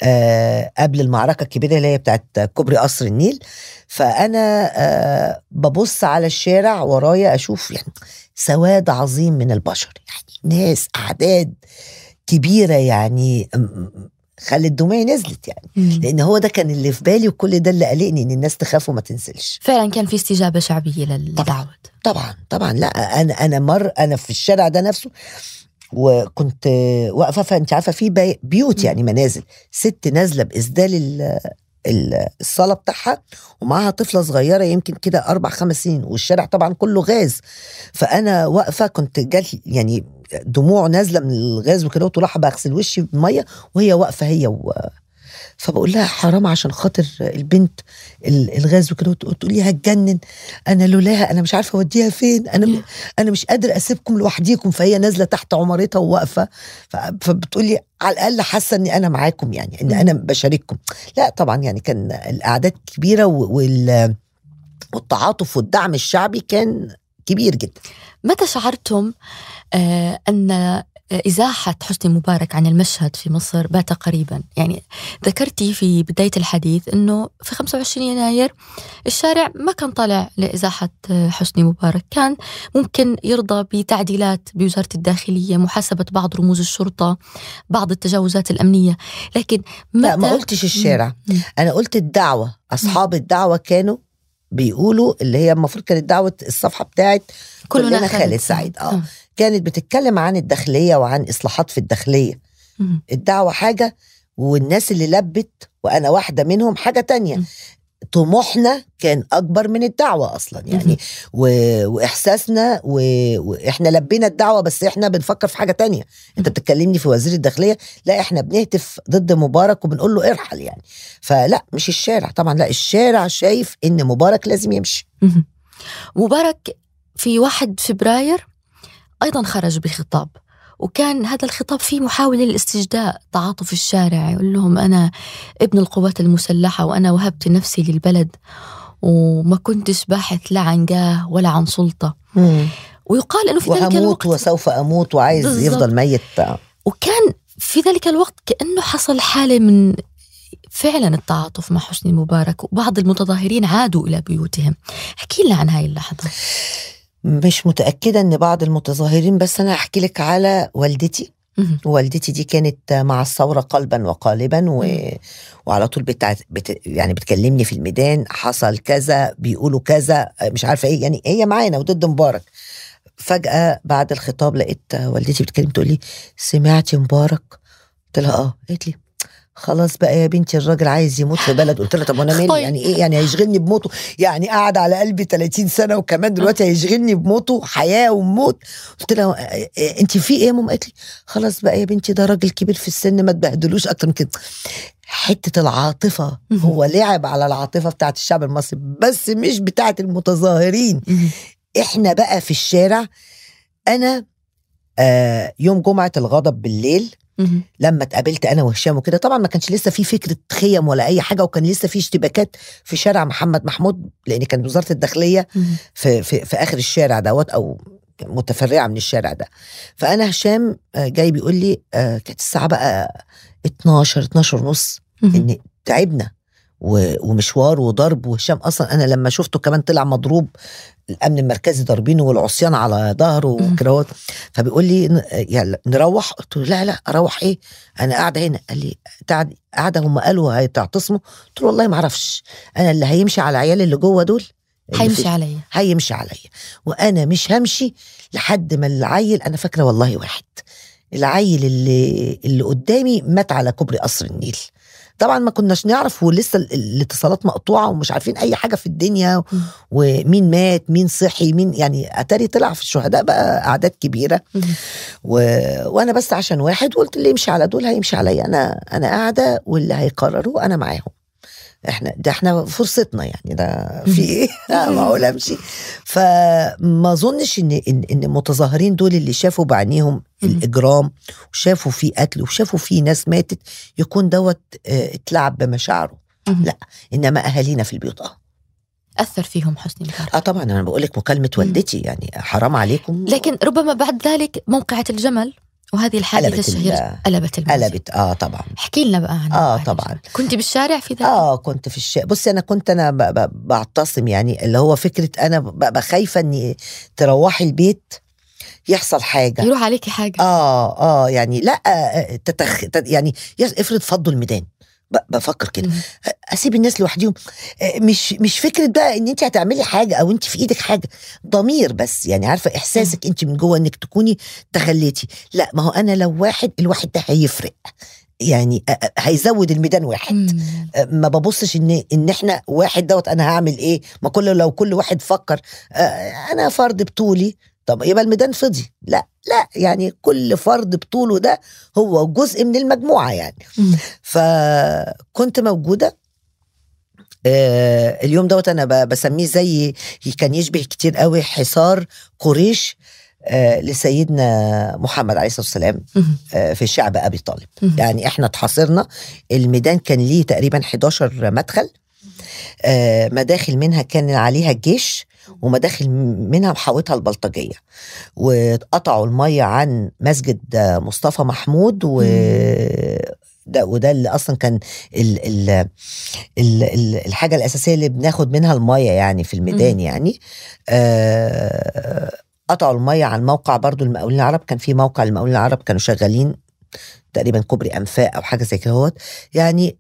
آه قبل المعركه الكبيره اللي هي بتاعت كوبري قصر النيل. فانا آه ببص على الشارع ورايا اشوف يعني سواد عظيم من البشر، يعني ناس اعداد كبيره، يعني خلي الدموع نزلت يعني. مم. لأن هو ده كان اللي في بالي وكل ده اللي قلقني، إن الناس تخاف وما تنزلش. فعلا كان في استجابة شعبية للدعوة. طبعا طبعا طبعا. لا أنا أنا مر أنا في الشارع ده نفسه وكنت واقفة، فأنت عارفة في بيوت يعني منازل، ست نازلة بإسدال الصالة بتاعها ومعها طفلة صغيرة يمكن كده أربع خمس سنين، والشارع طبعا كله غاز. فأنا واقفة كنت جال يعني دموع نازلة من الغاز وكده، وطلعها بغسل وشي بمية وهي واقفة هي و... فبقول لها حرام عشان خاطر البنت الغاز وكده، وتقول لي هتجنن، انا لولاها انا مش عارفه اوديها فين، انا انا مش قادر اسيبكم لوحديكم. فهي نازله تحت عمارتها وواقفه، فبتقول لي على الاقل حاسه ان انا معاكم يعني، ان انا بشارككم. لا طبعا يعني كان الاعداد كبيره وال... والتعاطف والدعم الشعبي كان كبير جدا. متى شعرتم آه ان إزاحة حسني مبارك عن المشهد في مصر بات قريبا؟ يعني ذكرتي في بداية الحديث أنه في خمسة وعشرين يناير الشارع ما كان طالع لإزاحة حسني مبارك، كان ممكن يرضى بتعديلات بوزارة الداخلية، محاسبة بعض رموز الشرطة، بعض التجاوزات الأمنية، لكن ما, ما قلتش الشارع. أنا قلت الدعوة، أصحاب الدعوة كانوا بيقولوا، اللي هي المفروض كانت دعوة الصفحة بتاعت كلنا خالد سعيد آه. آه. كانت بتتكلم عن الداخلية وعن إصلاحات في الداخلية. م. الدعوة حاجة والناس اللي لبت وأنا واحدة منهم حاجة تانية. م. طموحنا كان أكبر من الدعوة أصلا يعني، و... وإحساسنا و... وإحنا لبينا الدعوة بس إحنا بنفكر في حاجة تانية. أنت بتتكلمني في وزير الداخلية، لا إحنا بنهتف ضد مبارك وبنقول له ارحل يعني. فلا مش الشارع طبعا، لا الشارع شايف إن مبارك لازم يمشي. م. مبارك في واحد فبراير أيضا خرج بخطاب وكان هذا الخطاب فيه محاولة للاستجداء تعاطف الشارع، يقول لهم أنا ابن القوات المسلحة وأنا وهبت نفسي للبلد وما كنتش باحث لا عن جاه ولا عن سلطة. مم. ويقال أنه في ذلك الوقت وسوف أموت وعايز بالزبط. يفضل ميت. وكان في ذلك الوقت كأنه حصل حالة من فعلا التعاطف مع حسني مبارك، وبعض المتظاهرين عادوا إلى بيوتهم. احكي لنا عن هاي اللحظة. مش متأكدة أن بعض المتظاهرين، بس أنا أحكي لك على والدتي. مم. والدتي دي كانت مع الثورة قلبا وقالبا، و... وعلى طول بتع... بت... يعني بتكلمني في الميدان، حصل كذا، بيقولوا كذا، مش عارفة إيه، يعني هي معانا وضد مبارك. فجأة بعد الخطاب لقيت والدتي بتكلم تقول لي سمعتي مبارك؟ قلت لها آه. قالت لي خلاص بقى يا بنتي الراجل عايز يموت في بلد. قلت لها طب وانا مالي، يعني ايه يعني هيشغلني بموته؟ يعني قاعد على قلبي ثلاثين سنة وكمان دلوقتي هيشغلني بموته، حياه وموت. قلت لها انت في ايه يا ماما؟ قالت لي خلاص بقى يا بنتي ده راجل كبير في السن ما تبهدلوش اكتر من كده. حته العاطفه، هو لعب على العاطفه بتاعه الشعب المصري بس مش بتاعه المتظاهرين. احنا بقى في الشارع. انا آه يوم جمعه الغضب بالليل لما اتقابلت انا وهشام وكده، طبعا ما كانش لسه في فكره خيم ولا اي حاجه، وكان لسه في اشتباكات في شارع محمد محمود لان كانت وزاره الداخليه في, في في اخر الشارع دوت او متفرعه من الشارع ده. فانا هشام جاي بيقول لي كانت الساعه بقى اتناشر اتناشر ونص، ان تعبنا ومشوار وضرب. وهشام اصلا انا لما شفته كمان طلع مضروب، الامن المركزي ضربينه والعصيان على ظهره وكراوات. فبيقول لي يعني نروح؟ قلت له لا لا اروح ايه، انا قاعده هنا. قال لي قاعده هم قالوا هيتعتصموا؟ قلت له والله ما اعرفش، انا اللي هيمشي على العيال اللي جوه دول هيمشي عليا هيمشي عليا وانا مش همشي لحد ما العيل، انا فاكره والله واحد العيل اللي اللي قدامي مات على كوبري قصر النيل. طبعا ما كناش نعرف ولسه الاتصالات مقطوعه ومش عارفين اي حاجه في الدنيا، ومين مات مين صحي مين، يعني اتاري طلع في الشهداء بقى اعداد كبيره. و... وانا بس عشان واحد قلت اللي يمشي على دول هيمشي عليا، انا انا قاعده واللي هيقرروا انا معاهم، احنا ده احنا فرصتنا يعني، ده في ايه ما اقول امشي. فما اظنش ان ان المتظاهرين دول اللي شافوا بعينيهم الاجرام وشافوا فيه قتل وشافوا فيه ناس ماتت يكون دوت اه اتلعب بمشاعره، لا، انما اهالينا في البيوت اه اثر فيهم حسني مبارك. اه طبعا انا بقول لك مكالمه والدتي يعني حرام عليكم. لكن ربما بعد ذلك موقعة الجمل وهذه الحادثة الشهيرة قلبت الموضوع. قلبت اه طبعا. احكي لنا بقى عنها. اه طبعا. كنت بالشارع في ذلك؟ اه كنت في الشارع. بصي انا كنت انا بعتصم، يعني اللي هو فكرة انا ببقى خايفة اني تروحي البيت يحصل حاجة، يروح عليكي حاجة. اه اه يعني لا تتخ... يعني افرض فضوا الميدان، بفكر كده اسيب الناس لوحدهم. مش مش فكره بقى ان انت هتعملي حاجه او انت في ايدك حاجه، ضمير بس، يعني عارفه احساسك انت من جوه انك تكوني تخليتي. لا، ما هو انا لو واحد الواحد ده هيفرق، يعني هيزود الميدان واحد. ما ببصش ان ان احنا واحد دوت انا هعمل ايه، ما كله لو كل واحد فكر انا فرد بطولي طب يبقى الميدان فضي. لا لا، يعني كل فرد بطوله ده هو جزء من المجموعة يعني. فكنت موجودة اليوم دوت، أنا بسميه زي كان يشبه كتير قوي حصار قريش لسيدنا محمد عليه الصلاة والسلام في الشعب أبي طالب. يعني احنا اتحاصرنا، الميدان كان ليه تقريبا حداشر مدخل، مداخل منها كان عليها الجيش ومداخل منها محاوتها البلطجية، وقطعوا المية عن مسجد مصطفى محمود، و ده وده اللي اصلا كان ال ال ال ال الحاجة الأساسية اللي بناخد منها المية يعني في الميدان. يعني قطعوا المية عن موقع برضو المقاولين العرب، كان في موقع المقاولين العرب كانوا شغالين تقريبا كوبري أنفاق أو حاجة زي كده يعني،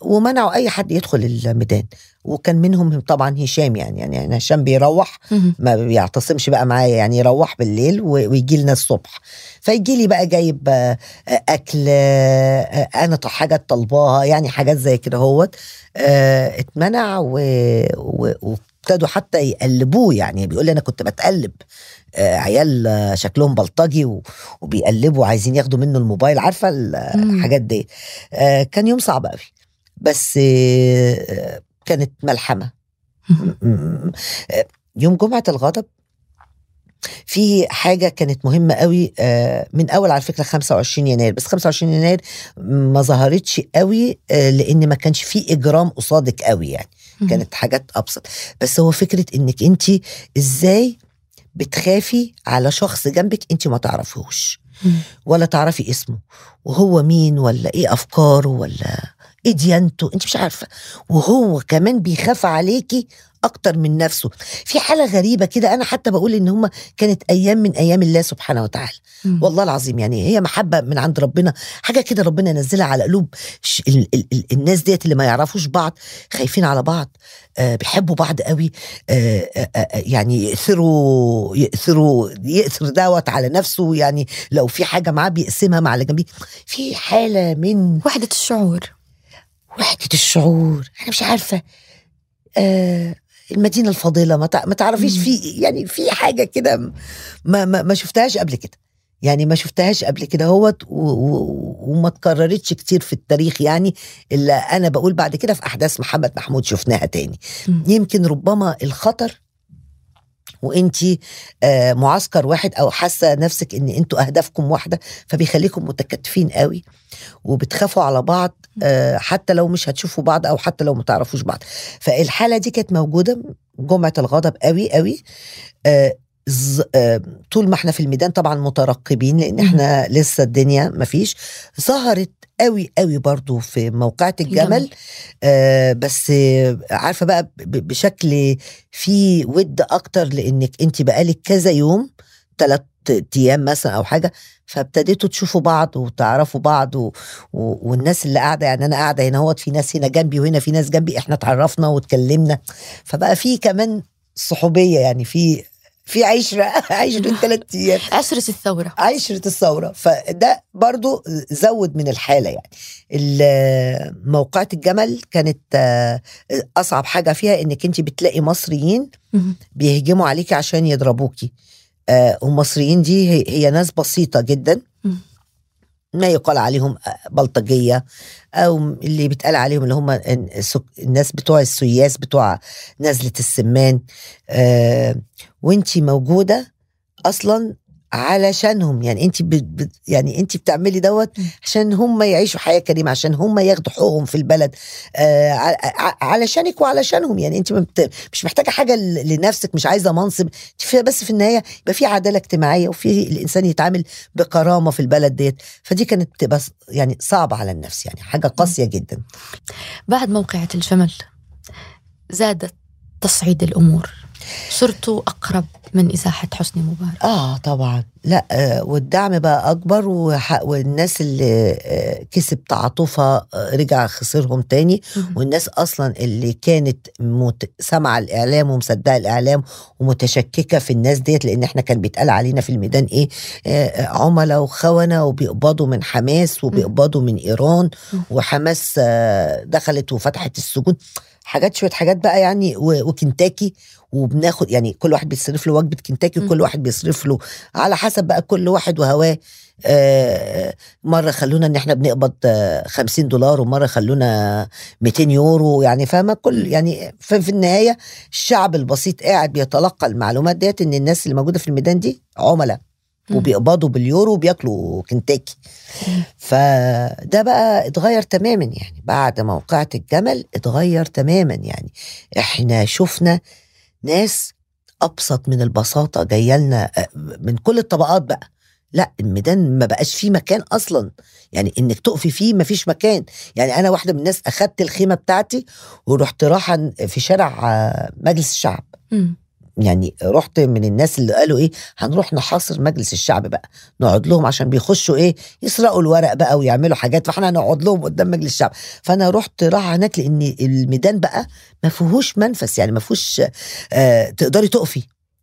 ومنعوا أي حد يدخل الميدان. وكان منهم طبعا هشام، يعني يعني هشام بيروح ما بيعتصمش بقى معايا، يعني يروح بالليل ويجي لنا الصبح، فيجي لي بقى جايب أكل أنا حاجة طلباها، يعني حاجات زي كده هوت اتمنع. و, و, و ابتدوا حتى يقلبوه، يعني بيقول لي أنا كنت بتقلب، عيال شكلهم بلطجي وبيقلبوا عايزين ياخدوا منه الموبايل، عارفة الحاجات دي. كان يوم صعب قوي بس كانت ملحمة. يوم جمعة الغضب في حاجة كانت مهمة قوي من أول على فكرة خمسة وعشرين يناير، بس خمسة وعشرين يناير ما ظهرتش قوي لأن ما كانش فيه إجرام قصادك قوي، يعني كانت حاجات أبسط. بس هو فكرة إنك أنت إزاي بتخافي على شخص جنبك أنت ما تعرفهوش ولا تعرفي اسمه وهو مين ولا إيه أفكاره ولا إيه ديانته، أنت مش عارفة، وهو كمان بيخاف عليكي أكتر من نفسه. في حالة غريبة كده، أنا حتى بقول إن هما كانت أيام من أيام الله سبحانه وتعالى، مم. والله العظيم، يعني هي محبة من عند ربنا، حاجة كده ربنا نزلها على قلوب ال- ال- ال- الناس ديت اللي ما يعرفوش بعض، خايفين على بعض، آه بيحبوا بعض قوي، آه آه آه يعني يأثروا يأثروا يأثر دوت على نفسه، يعني لو في حاجة معاه بيقسمها مع اللي جنبيه. في حالة من وحدة الشعور، وحدة الشعور، أنا مش عارفة، آه المدينة الفاضلة ما تعرفيش، في يعني في حاجة كده ما, ما, ما شفتهاش قبل كده، يعني ما شفتهاش قبل كده هوت، وما تكررتش كتير في التاريخ، يعني اللي أنا بقول بعد كده في أحداث محمد محمود شفناها تاني. م. يمكن ربما الخطر وانتي آه معسكر واحد، او حاسة نفسك ان انتوا اهدافكم واحدة، فبيخليكم متكتفين قوي وبتخافوا على بعض، آه حتى لو مش هتشوفوا بعض او حتى لو متعرفوش بعض. فالحالة دي كانت موجودة، جمعة الغضب قوي قوي، آه آه طول ما احنا في الميدان طبعا مترقبين لان احنا لسه الدنيا مفيش. ظهرت قوي قوي برضو في موقعة الجمل، آه بس آه عارفة بقى بشكل فيه ود أكتر، لأنك انت بقالك كذا يوم، ثلاث أيام مثلا أو حاجة، فابتديتوا تشوفوا بعض وتعرفوا بعض، و... و... والناس اللي قاعدة، يعني أنا قاعدة هنا هوت، في ناس هنا جنبي وهنا في ناس جنبي، احنا تعرفنا وتكلمنا، فبقى فيه كمان صحوبية، يعني فيه في عشرة عشرة ثلاثة عشرة الثورة عشرة الثورة فده برضو زود من الحالة. يعني موقعة الجمل كانت أصعب حاجة فيها إنك أنت بتلاقي مصريين بيهجموا عليك عشان يضربوكي، والمصريين دي هي ناس بسيطة جدا، ما يقال عليهم بلطجية، أو اللي بيتقال عليهم اللي هم الناس بتوع السياس، بتوع نزلة السمان، آه وانتي موجودة أصلا علشانهم، يعني انتي بت يعني انتي بتعملي دوت عشان هم يعيشوا حياة كريمة، عشان هم ياخدوا حقوقهم في البلد، آه علشانك وعلشانهم، يعني انتي مش محتاجة حاجة لنفسك، مش عايزة منصب، بس في النهاية يبقى في عدالة اجتماعية وفي الإنسان يتعامل بكرامة في البلد ديت. فدي كانت بتبقى يعني صعبة على النفس، يعني حاجة قاسية جدا. بعد موقعة الجمل زادت تصعيد الأمور، صرتوا أقرب من إزاحة حسني مبارك. آه طبعا، لا آه والدعم بقى أكبر، والناس اللي آه كسب تعاطفها آه رجع خسرهم تاني، والناس أصلا اللي كانت مت... سمع الإعلام ومصدق الإعلام ومتشككة في الناس ديت، لأن احنا كان بيتقال علينا في الميدان إيه، آه عملة وخونة، وبيقبضوا من حماس وبيقبضوا من إيران، وحماس آه دخلت وفتحت السجون، حاجات شوية حاجات بقى يعني، وكنتاكي، وبناخد يعني كل واحد بيصرف له وجبة كنتاكي، وكل واحد بيصرف له على حسب بقى كل واحد وهواه، مرة خلونا ان احنا بنقبض خمسين دولار، ومرة خلونا مئتين يورو، يعني فاهمة كل يعني. في النهاية الشعب البسيط قاعد بيتلقى المعلومات ديت، ان الناس اللي موجودة في الميدان دي عملاء وبيقبضوا باليورو وبياكلوا كنتاكي. فده بقى اتغير تماما، يعني بعد موقعة الجمل اتغير تماما، يعني احنا شفنا ناس أبسط من البساطة جايلنا من كل الطبقات بقى. لا الميدان ما بقاش فيه مكان أصلا، يعني إنك تقفي فيه ما فيش مكان. يعني أنا واحدة من الناس أخدت الخيمة بتاعتي ورحت راحا في شارع مجلس الشعب، م. يعني رحت من الناس اللي قالوا ايه، هنروح نحاصر مجلس الشعب بقى، نقعد لهم عشان بيخشوا ايه، يسرقوا الورق بقى ويعملوا حاجات، فاحنا هنقعد لهم قدام مجلس الشعب. فانا رحت راح هناك، لان الميدان بقى ما فيهوش منفس، يعني ما فيهوش آه تقدري تقفي.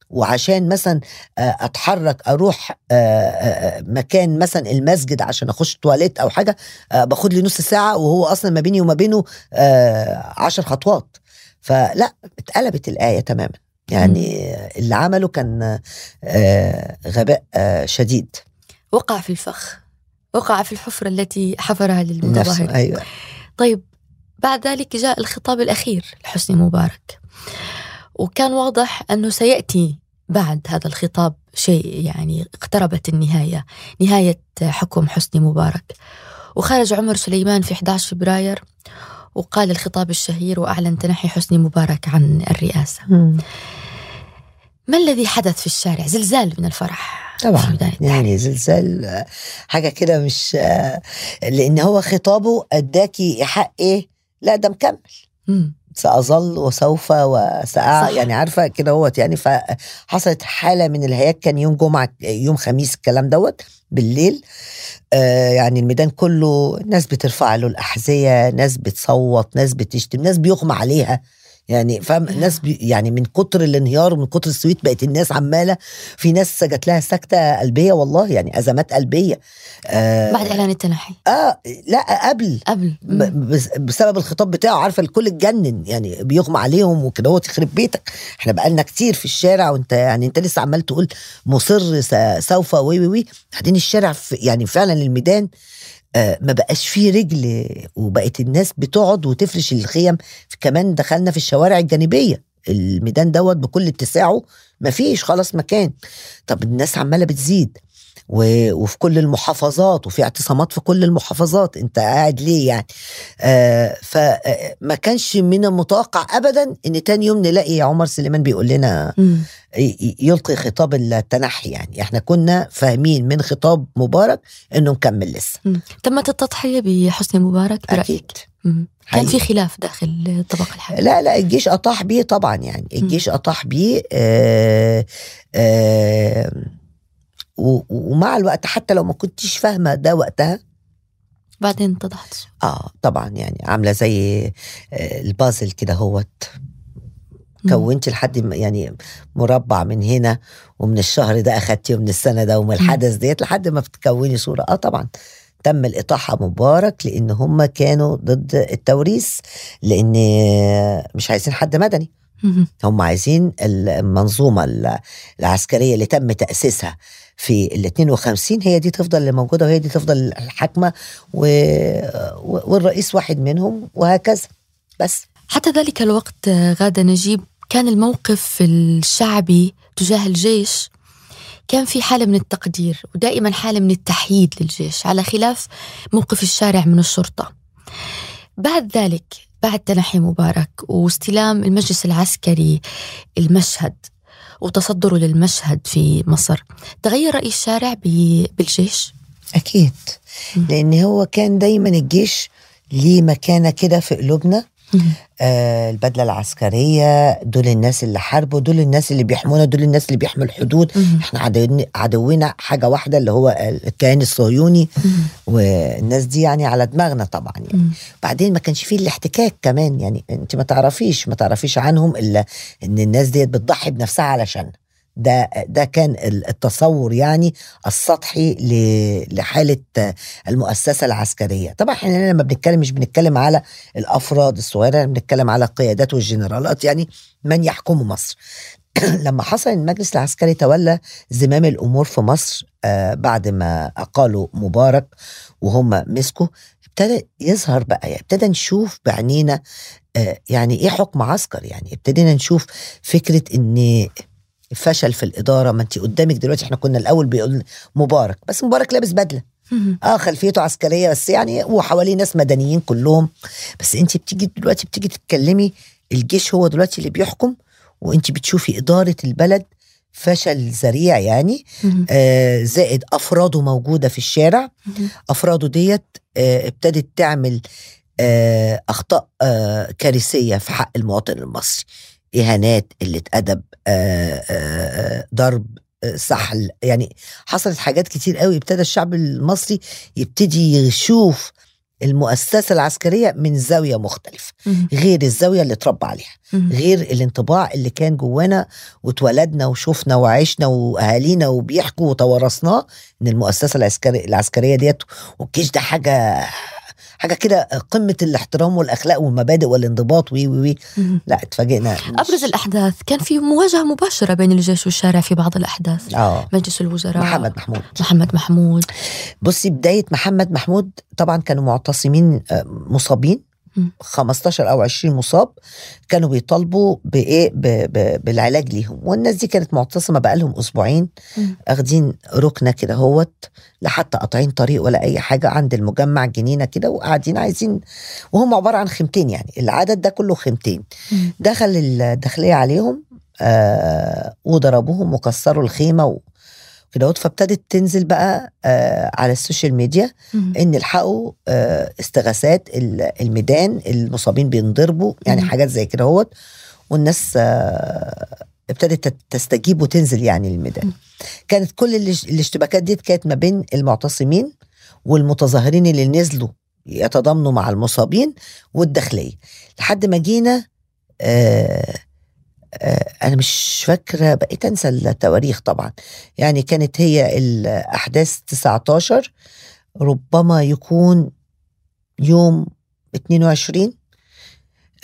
وعشان مثلا آه اتحرك اروح آه آه مكان مثلا المسجد عشان اخش تواليت او حاجه، آه باخد لي نص ساعه، وهو اصلا ما بيني وما بينه آه عشر خطوات. فلا اتقلبت الآية تماما، يعني اللي عمله كان آه غباء آه شديد. وقع في الفخ، وقع في الحفرة التي حفرها للمتظاهر. أيوة. طيب بعد ذلك جاء الخطاب الأخير لحسني مبارك، وكان واضح أنه سيأتي بعد هذا الخطاب شيء يعني اقتربت النهاية، نهاية حكم حسني مبارك. وخرج عمر سليمان في أحد عشر فبراير وقال الخطاب الشهير وأعلن تنحي حسني مبارك عن الرئاسة. م. ما الذي حدث في الشارع؟ زلزال من الفرح طبعا، يعني زلزال حاجة كده، مش لأن هو خطابه أداكي حق إيه، لا ده مكمل. م. سأظل وسوف وسأع، يعني عارفة كده هوت، يعني فحصلت حالة من الهياج. كان يوم جمعة، يوم خميس الكلام دوت بالليل، آه يعني الميدان كله ناس بترفع له الأحذية، ناس بتصوت، ناس بتشتم، ناس بيغمى عليها، يعني فاهم، ناس يعني من كتر الانهيار ومن كتر السويت بقت الناس عماله، في ناس جات لها سكته قلبيه والله، يعني ازمات قلبيه آه بعد اعلان التنحي. اه لا قبل قبل بسبب الخطاب بتاعه، عارفه الكل اتجنن، يعني بيغمى عليهم وكده هو تخرب بيتك. احنا بقالنا كتير في الشارع وانت يعني انت لسه عمال تقول مصر سوف وي وي وي بعدين الشارع في يعني فعلا الميدان آه ما بقاش فيه رجل، وبقت الناس بتقعد وتفرش الخيم. كمان دخلنا في الشوارع الجانبية، الميدان دوت بكل اتساعه ما فيش خلاص مكان. طب الناس عمالة بتزيد، وفي كل المحافظات، وفي اعتصامات في كل المحافظات، انت قاعد ليه يعني؟ آه فما كانش من المتوقع ابدا ان تاني يوم نلاقي عمر سليمان بيقول لنا م. يلقي خطاب التنحي. يعني احنا كنا فاهمين من خطاب مبارك انه مكمل لسه. م. تمت التضحية بحسني مبارك برأيك؟ اكيد كان في خلاف داخل طبق الحاكم. لا لا الجيش اطاح بيه طبعا، يعني الجيش اطاح بيه آه آه ومع الوقت حتى لو ما كنتش فاهمة ده وقتها بعدين اتضحت. اه طبعا يعني عاملة زي البازل كده هوت، كونت لحد يعني مربع من هنا، ومن الشهر ده أخدتي، ومن السنة ده، ومن الحدث ديت، لحد ما بتكوني صورة. اه طبعا تم الإطاحة مبارك لأن هم كانوا ضد التوريث، لأن مش عايزين حد مدني، هم عايزين المنظومة العسكرية اللي تم تأسيسها في الاثنين وخمسين هي دي تفضل اللي موجودة، وهي دي تفضل الحاكمة، و... والرئيس واحد منهم وهكذا. بس حتى ذلك الوقت غادة نجيب كان الموقف الشعبي تجاه الجيش كان في حالة من التقدير، ودائما حالة من التحييد للجيش، على خلاف موقف الشارع من الشرطة. بعد ذلك، بعد تنحي مبارك واستلام المجلس العسكري المشهد وتصدره للمشهد في مصر، تغير رأي الشارع بالجيش؟ أكيد، لأن هو كان دايما الجيش ليه مكانة كده في قلوبنا. آه البدلة العسكرية، دول الناس اللي حاربوا، دول الناس اللي بيحمونا، دول الناس اللي بيحموا الحدود. احنا عدونا حاجة واحدة اللي هو الكيان الصهيوني، والناس دي يعني على دماغنا طبعا يعني. بعدين ما كانش فيه الاحتكاك كمان، يعني انت ما تعرفيش ما تعرفيش عنهم إلا ان الناس دي بتضحي بنفسها علشان ده ده كان التصور يعني السطحي لحالة المؤسسة العسكرية. طبعا احنا لما بنتكلم مش بنتكلم على الأفراد الصغيرة، بنتكلم على القيادات والجنرالات، يعني من يحكموا مصر. لما حصل المجلس العسكري تولى زمام الأمور في مصر آه بعد ما أقالوا مبارك وهم مسكوا، ابتدى يظهر بقى، ابتدى نشوف بعنينا آه يعني ايه حكم عسكر. يعني ابتدينا نشوف فكرة ان فشل في الإدارة، ما انت قدامك دلوقتي. احنا كنا الأول بيقول مبارك بس، مبارك لابس بدلة اه خلفيته عسكرية بس، يعني وحواليه ناس مدنيين كلهم. بس انت بتيجي دلوقتي بتيجي تتكلمي الجيش هو دلوقتي اللي بيحكم، وانت بتشوفي إدارة البلد فشل ذريع يعني آه زائد أفراده موجودة في الشارع. أفراده ديت آه ابتدت تعمل آه أخطاء آه كارثية في حق المواطن المصري، إهانات، قلة أدب، آآ آآ ضرب، آآ سحل، يعني حصلت حاجات كتير قوي. ابتدى الشعب المصري يبتدي يشوف المؤسسة العسكرية من زاوية مختلفة غير الزاوية اللي اتربى عليها، غير الانطباع اللي كان جوانا وتولدنا وشوفنا وعيشنا وأهالينا وبيحكوا وتورثناه إن المؤسسة العسكرية العسكرية ديت والجيش ده حاجة حاجة كده قمة الاحترام والأخلاق والمبادئ والانضباط وي وي وي لا اتفاجئنا. أبرز الأحداث كان في مواجهة مباشرة بين الجيش والشارع في بعض الأحداث. آه. مجلس الوزراء، محمد محمود محمد محمود بصي بداية محمد محمود طبعا كانوا معتصمين مصابين خمستاشر أو عشرين مصاب كانوا بيطالبوا بإيه بالعلاج ليهم، والناس دي كانت معتصمة بقالهم أسبوعين أخدين ركنة كده هوت، لا حتى قاطعين طريق ولا أي حاجة، عند المجمع جنينة كده وقاعدين عايزين، وهم عبارة عن خيمتين، يعني العدد ده كله خيمتين. دخل الداخلية عليهم آه وضربوهم وكسروا الخيمة و كده. فابتدت تنزل بقى آه على السوشيال ميديا مم. ان الحقوا آه استغاثات الميدان، المصابين بينضربوا، يعني مم. حاجات زي كده هوت، والناس آه ابتدت تستجيب وتنزل يعني الميدان. مم. كانت كل الاشتباكات دي كانت ما بين المعتصمين والمتظاهرين اللي نزلوا يتضامنوا مع المصابين والداخليه، لحد ما جينا آه أنا مش فاكرة، بقيت أنسى التواريخ طبعا، يعني كانت هي الأحداث تسعتاشر، ربما يكون يوم اتنين وعشرين،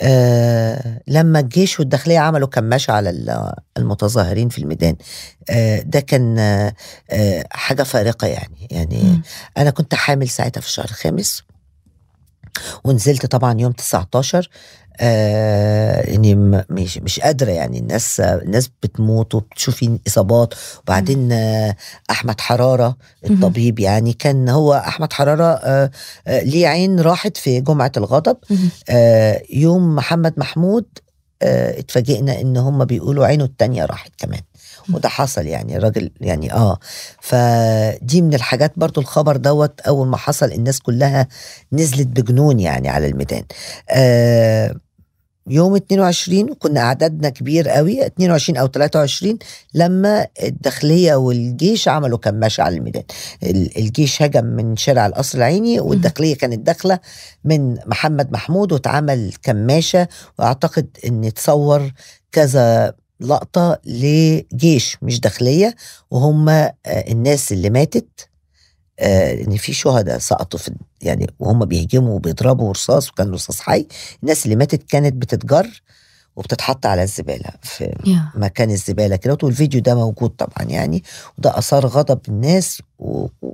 آه لما الجيش والداخلية عملوا كماشة على المتظاهرين في الميدان. آه ده كان آه حاجة فارقة يعني يعني م. أنا كنت حامل ساعتها في الشهر الخامس، ونزلت طبعا يوم تسعتاشر، آه اني مش مش قادره، يعني الناس الناس بتموت وبتشوفين اصابات. وبعدين آه احمد حراره الطبيب، يعني كان هو احمد حراره آه آه ليه عين راحت في جمعه الغضب. آه يوم محمد محمود آه اتفاجئنا ان هم بيقولوا عينه التانية راحت كمان، وده حصل يعني الراجل يعني اه فدي من الحاجات برضو. الخبر دوت اول ما حصل الناس كلها نزلت بجنون يعني على الميدان. آه يوم اتنين وعشرين كنا عددنا كبير قوي، اتنين وعشرين أو تلاتة وعشرين، لما الداخلية والجيش عملوا كماشة على الميدان. الجيش هجم من شارع القصر العيني، والداخلية كانت داخلة من محمد محمود، واتعمل كماشة، واعتقد ان اتصور كذا لقطة لجيش مش داخلية، وهم الناس اللي ماتت، ان في شهداء سقطوا في يعني وهم بيهجموا وبيضربوا رصاص، وكان رصاص حي. الناس اللي ماتت كانت بتتجر وبتتحط على الزبالة في yeah. مكان الزبالة كده، والفيديو ده موجود طبعا يعني، وده أثار غضب الناس،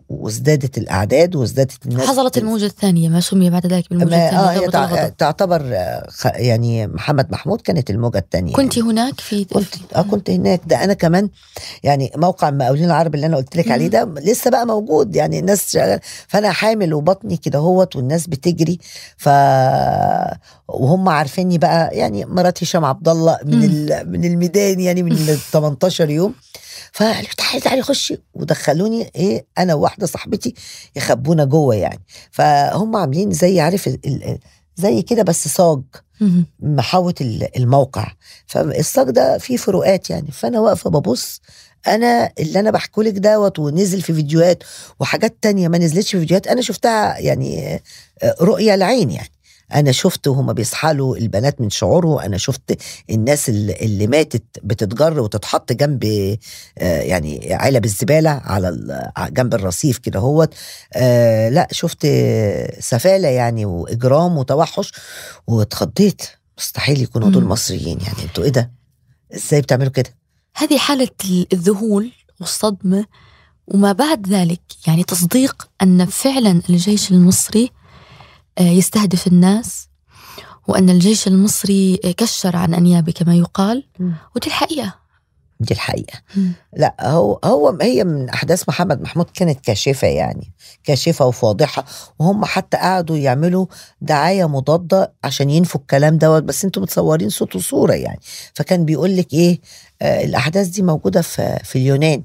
وازدادت الأعداد وازدادت الناس. حصلت الموجة الثانية، ما سمي بعد ذلك بالموجة الثانية. آه تعتبر يعني محمد محمود كانت الموجة الثانية. كنت يعني هناك في كنت, آه كنت هناك. ده أنا كمان يعني موقع مقاولين العرب اللي أنا قلت لك عليه ده لسه بقى موجود، يعني الناس، فأنا حامل وبطني كده هوت والناس بتجري، ف وهم عارفيني بقى، يعني مرات هشام عبدالله من من الميدان، يعني من تمنتاشر يوم. فقالوا تعالي تعالي خشي، ودخلوني ايه انا وواحده صاحبتي، يخبونا جوه يعني. فهم عاملين زي عارف زي كده بس صاج محاوط الموقع، فالصاج ده فيه فروقات يعني، فانا واقفه ببص، انا اللي انا بحكولك دوت، ونزل في فيديوهات وحاجات تانية ما نزلتش في فيديوهات انا شفتها، يعني رؤيه العين يعني. أنا شفت وهم بيصحلوا البنات من شعورهم، أنا شفت الناس اللي ماتت بتتجر وتتحط جنب يعني علب الزبالة على جنب الرصيف كده هوت. آه لا شفت سفالة يعني، وإجرام وتوحش، واتخضيت. مستحيل يكونوا دول مصريين يعني، انتوا إيه ده؟ إزاي بتعملوا كده؟ هذه حالة الذهول والصدمة، وما بعد ذلك يعني تصديق أن فعلا الجيش المصري يستهدف الناس، وأن الجيش المصري كشر عن أنيابه كما يقال، ودي الحقيقة دي الحقيقة م. لا هو هو هي من أحداث محمد محمود كانت كاشفة يعني، كاشفة وفاضحة، وهم حتى قعدوا يعملوا دعاية مضادة عشان ينفوا الكلام دوت، بس انتوا متصورين صوت وصورة يعني. فكان بيقول لك إيه آه الأحداث دي موجودة في في اليونان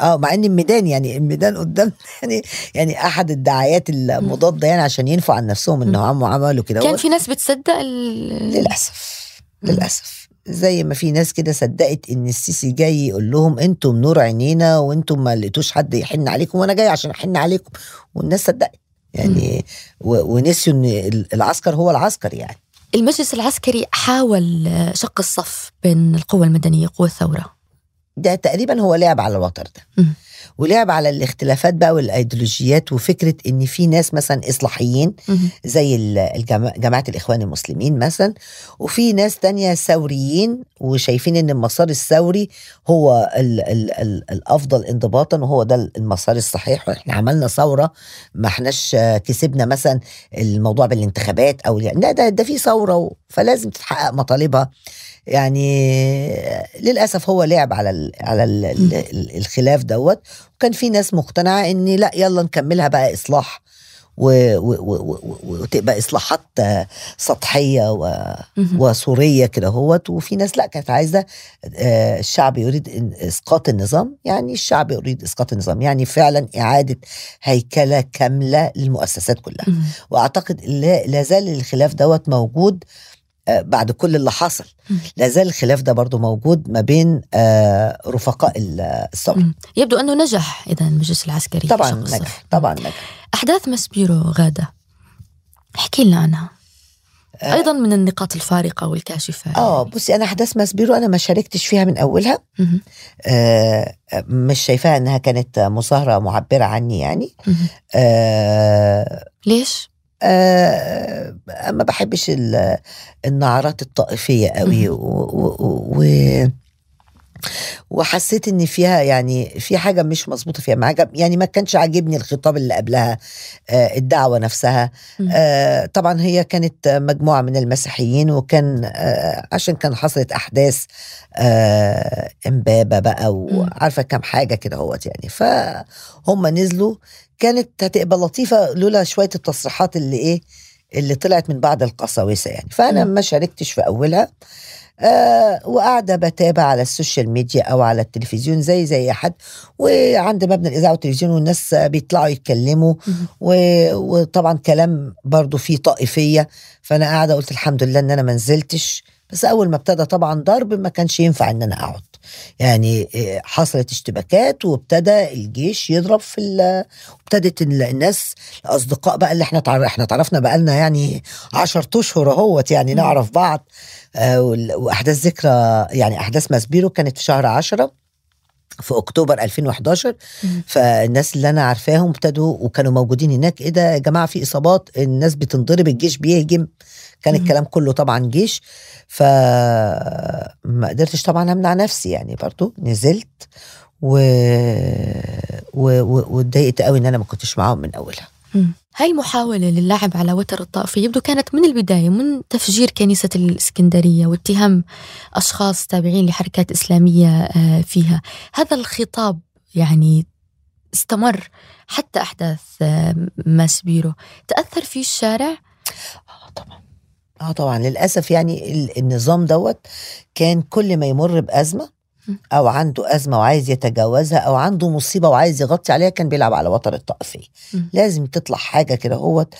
اه مع ان الميدان يعني الميدان قدام يعني يعني احد الدعايات المضاده يعني، عشان ينفوا عن نفسهم انه هم عملوا كده. كان في ناس بتصدق للاسف للاسف زي ما في ناس كده صدقت ان السيسي جاي يقول لهم انتم نور عينينا، وانتم ما لقيتوش حد يحن عليكم، وانا جاي عشان احن عليكم، والناس صدقت يعني، ونسيوا ان العسكر هو العسكر يعني. المجلس العسكري حاول شق الصف بين القوى المدنيه وقوى الثوره، ده تقريبا هو لعب على الوتر ده. ولعب على الاختلافات بقى والايديولوجيات وفكره ان في ناس مثلا اصلاحيين زي جماعه الاخوان المسلمين مثلا، وفي ناس تانية ثوريين وشايفين ان المسار الثوري هو ال ال ال الافضل انضباطا وهو ده المسار الصحيح، واحنا عملنا ثوره ما احناش كسبنا مثلا الموضوع بالانتخابات او لا ده ده في ثوره فلازم تتحقق مطالبها. يعني للأسف هو لعب على ال على ال الخلاف دوت، وكان في ناس مقتنعة إن لا يلا نكملها بقى إصلاح وتبقى إصلاحات سطحية وصورية كده هوت، وفي ناس لا كانت عايزة الشعب يريد إسقاط النظام. يعني الشعب يريد إسقاط النظام يعني فعلا إعادة هيكلة كاملة للمؤسسات كلها، وأعتقد لا زال الخلاف دوت موجود بعد كل اللي حصل. لازال الخلاف ده برضو موجود ما بين رفقاء الثورة. يبدو أنه نجح إذا المجلس العسكري طبعا نجح طبعا نجح. أحداث مسبيرو غادة احكي لنا عنها أيضا من النقاط الفارقة والكاشفة. آه بصي أنا أحداث مسبيرو أنا ما شاركتش فيها من أولها، آه مش شايفاها أنها كانت مظاهرة معبرة عني يعني. آه ليش؟ أه ما بحبش النعرات الطائفية قوي، وحسيت ان فيها يعني في حاجة مش مظبوطة فيها معجب يعني، ما كانش عاجبني الخطاب اللي قبلها، أه الدعوة نفسها. أه طبعا هي كانت مجموعة من المسيحيين، وكان أه عشان كان حصلت أحداث أه امبابة بقى وعارفة كم حاجة كده هوت يعني، فهم نزلوا كانت هتبقى لطيفة لولا شوية التصريحات اللي إيه اللي طلعت من بعض القساوسة يعني. فأنا ما شاركتش في أولها، آه وقاعدة بتابع على السوشيال ميديا أو على التلفزيون زي زي حد، وعند مبنى الإذاعة والتلفزيون والناس بيطلعوا يتكلموا وطبعا كلام برضو فيه طائفية. فأنا قاعدة قلت الحمد لله إن أنا منزلتش، بس أول ما ابتدى طبعا ضرب ما كانش ينفع إن أنا أقعد يعني. حصلت اشتباكات وابتدى الجيش يضرب في ال... ابتدت الناس الأصدقاء بقى اللي احنا تعرف... احنا تعرفنا بقى لنا يعني عشر أشهر اهوت يعني نعرف بعض. آه وأحداث ذكرى يعني أحداث مسبيرو كانت في شهر عشرة في أكتوبر ألفين وإحدى عشر. فالناس اللي أنا عارفاهم ابتدوا وكانوا موجودين هناك، إيه ده يا جماعة في إصابات، الناس بتنضرب، الجيش بيهجم، كان الكلام كله طبعا جيش. فما قدرتش طبعا أمنع نفسي يعني، برضو نزلت و واتضايقت قوي إن أنا ما كنتش معاهم من أولها. هاي المحاولة للعب على وتر الطائفي يبدو كانت من البداية، من تفجير كنيسة الإسكندرية واتهام أشخاص تابعين لحركات إسلامية فيها. هذا الخطاب يعني استمر حتى أحداث مسبيرو. تأثر فيه الشارع؟ آه طبعا آه طبعا للأسف يعني النظام دوت كان كل ما يمر بأزمة أو عنده أزمة وعايز يتجاوزها أو عنده مصيبة وعايز يغطي عليها كان بيلعب على وتر الطائفية. لازم تطلع حاجة كده هوت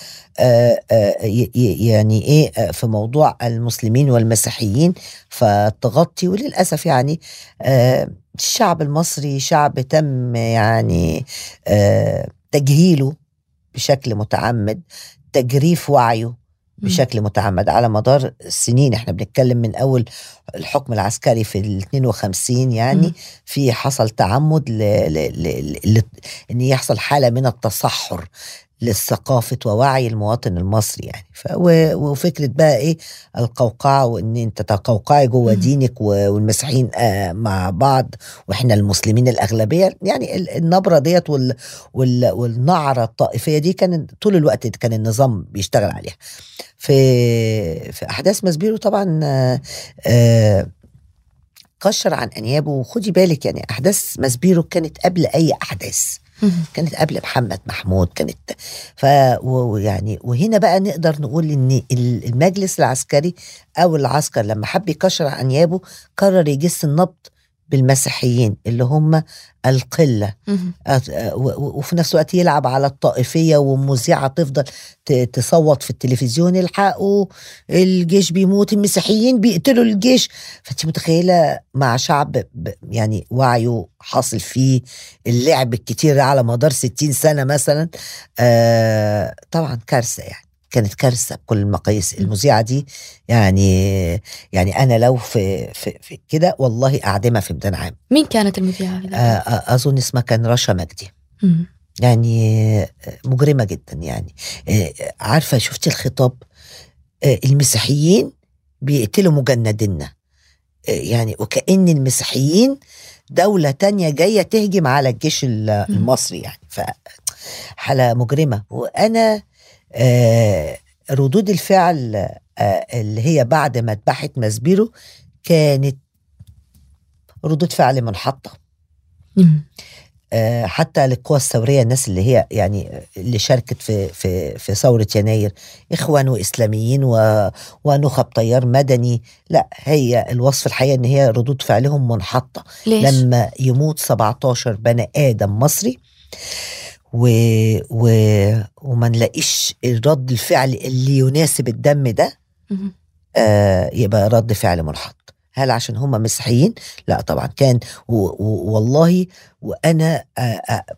يعني إيه في موضوع المسلمين والمسيحيين فتغطي. وللأسف يعني آه الشعب المصري شعب تم يعني آه تجهيله بشكل متعمد، تجريف وعيه بشكل متعمد على مدار السنين. احنا بنتكلم من أول الحكم العسكري في ال اثنين وخمسين يعني، في حصل تعمد ل... ل... ل... ل... ان يحصل حالة من التصحر للثقافة ووعي المواطن المصري يعني. ف... و... وفكرة بقى ايه القوقعة، وان انت تقوقعي جوه دينك و... والمسيحيين آه مع بعض واحنا المسلمين الأغلبية يعني. النبرة ديت وال... وال... والنعرة الطائفية دي كان طول الوقت كان النظام بيشتغل عليها. في في أحداث مسبيرو طبعا آه آه كشر عن أنيابه. وخدي بالك يعني أحداث مسبيرو كانت قبل أي أحداث، كانت قبل محمد محمود كانت ف ويعني وهنا بقى نقدر نقول ان المجلس العسكري او العسكر لما حب يكشر عن انيابه قرر يجس النبض بالمسيحيين اللي هم القلة، وفي نفس الوقت يلعب على الطائفية، والمذيعة تفضل تصوت في التلفزيون الحقوا الجيش بيموت، المسيحيين بيقتلوا الجيش. فانت متخيلة مع شعب يعني وعيه حاصل فيه اللعب الكتير على مدار ستين سنة مثلا. آه طبعا كارثة يعني. كانت كارثه بكل المقاييس. المذيعه دي يعني يعني انا لو في في, في كده والله اعدمها في ميدان عام. مين كانت المذيعه؟ اظن اسمها كان رشا مجدي. مم. يعني مجرمه جدا يعني. عارفه شفتي الخطاب؟ المسيحيين بيقتلوا مجندنا، يعني وكأن المسيحيين دولة تانية جاية تهجم على الجيش المصري، يعني فحالة مجرمة. وأنا ردود الفعل اللي هي بعد ما اتبحت مزبيرو كانت ردود فعل منحطة حتى للقوى الثورية، الناس اللي هي يعني اللي شاركت في في في ثورة يناير، إخوان وإسلاميين و ونخب طيار مدني. لا، هي الوصف الحقيقي إن هي ردود فعلهم منحطة. ليش؟ لما يموت سبعتاشر بني آدم مصري و و وما نلاقيش رد الفعل اللي يناسب الدم ده، آه يبقى رد فعل منحط. هل عشان هم مسيحيين؟ لا طبعا. كان والله وأنا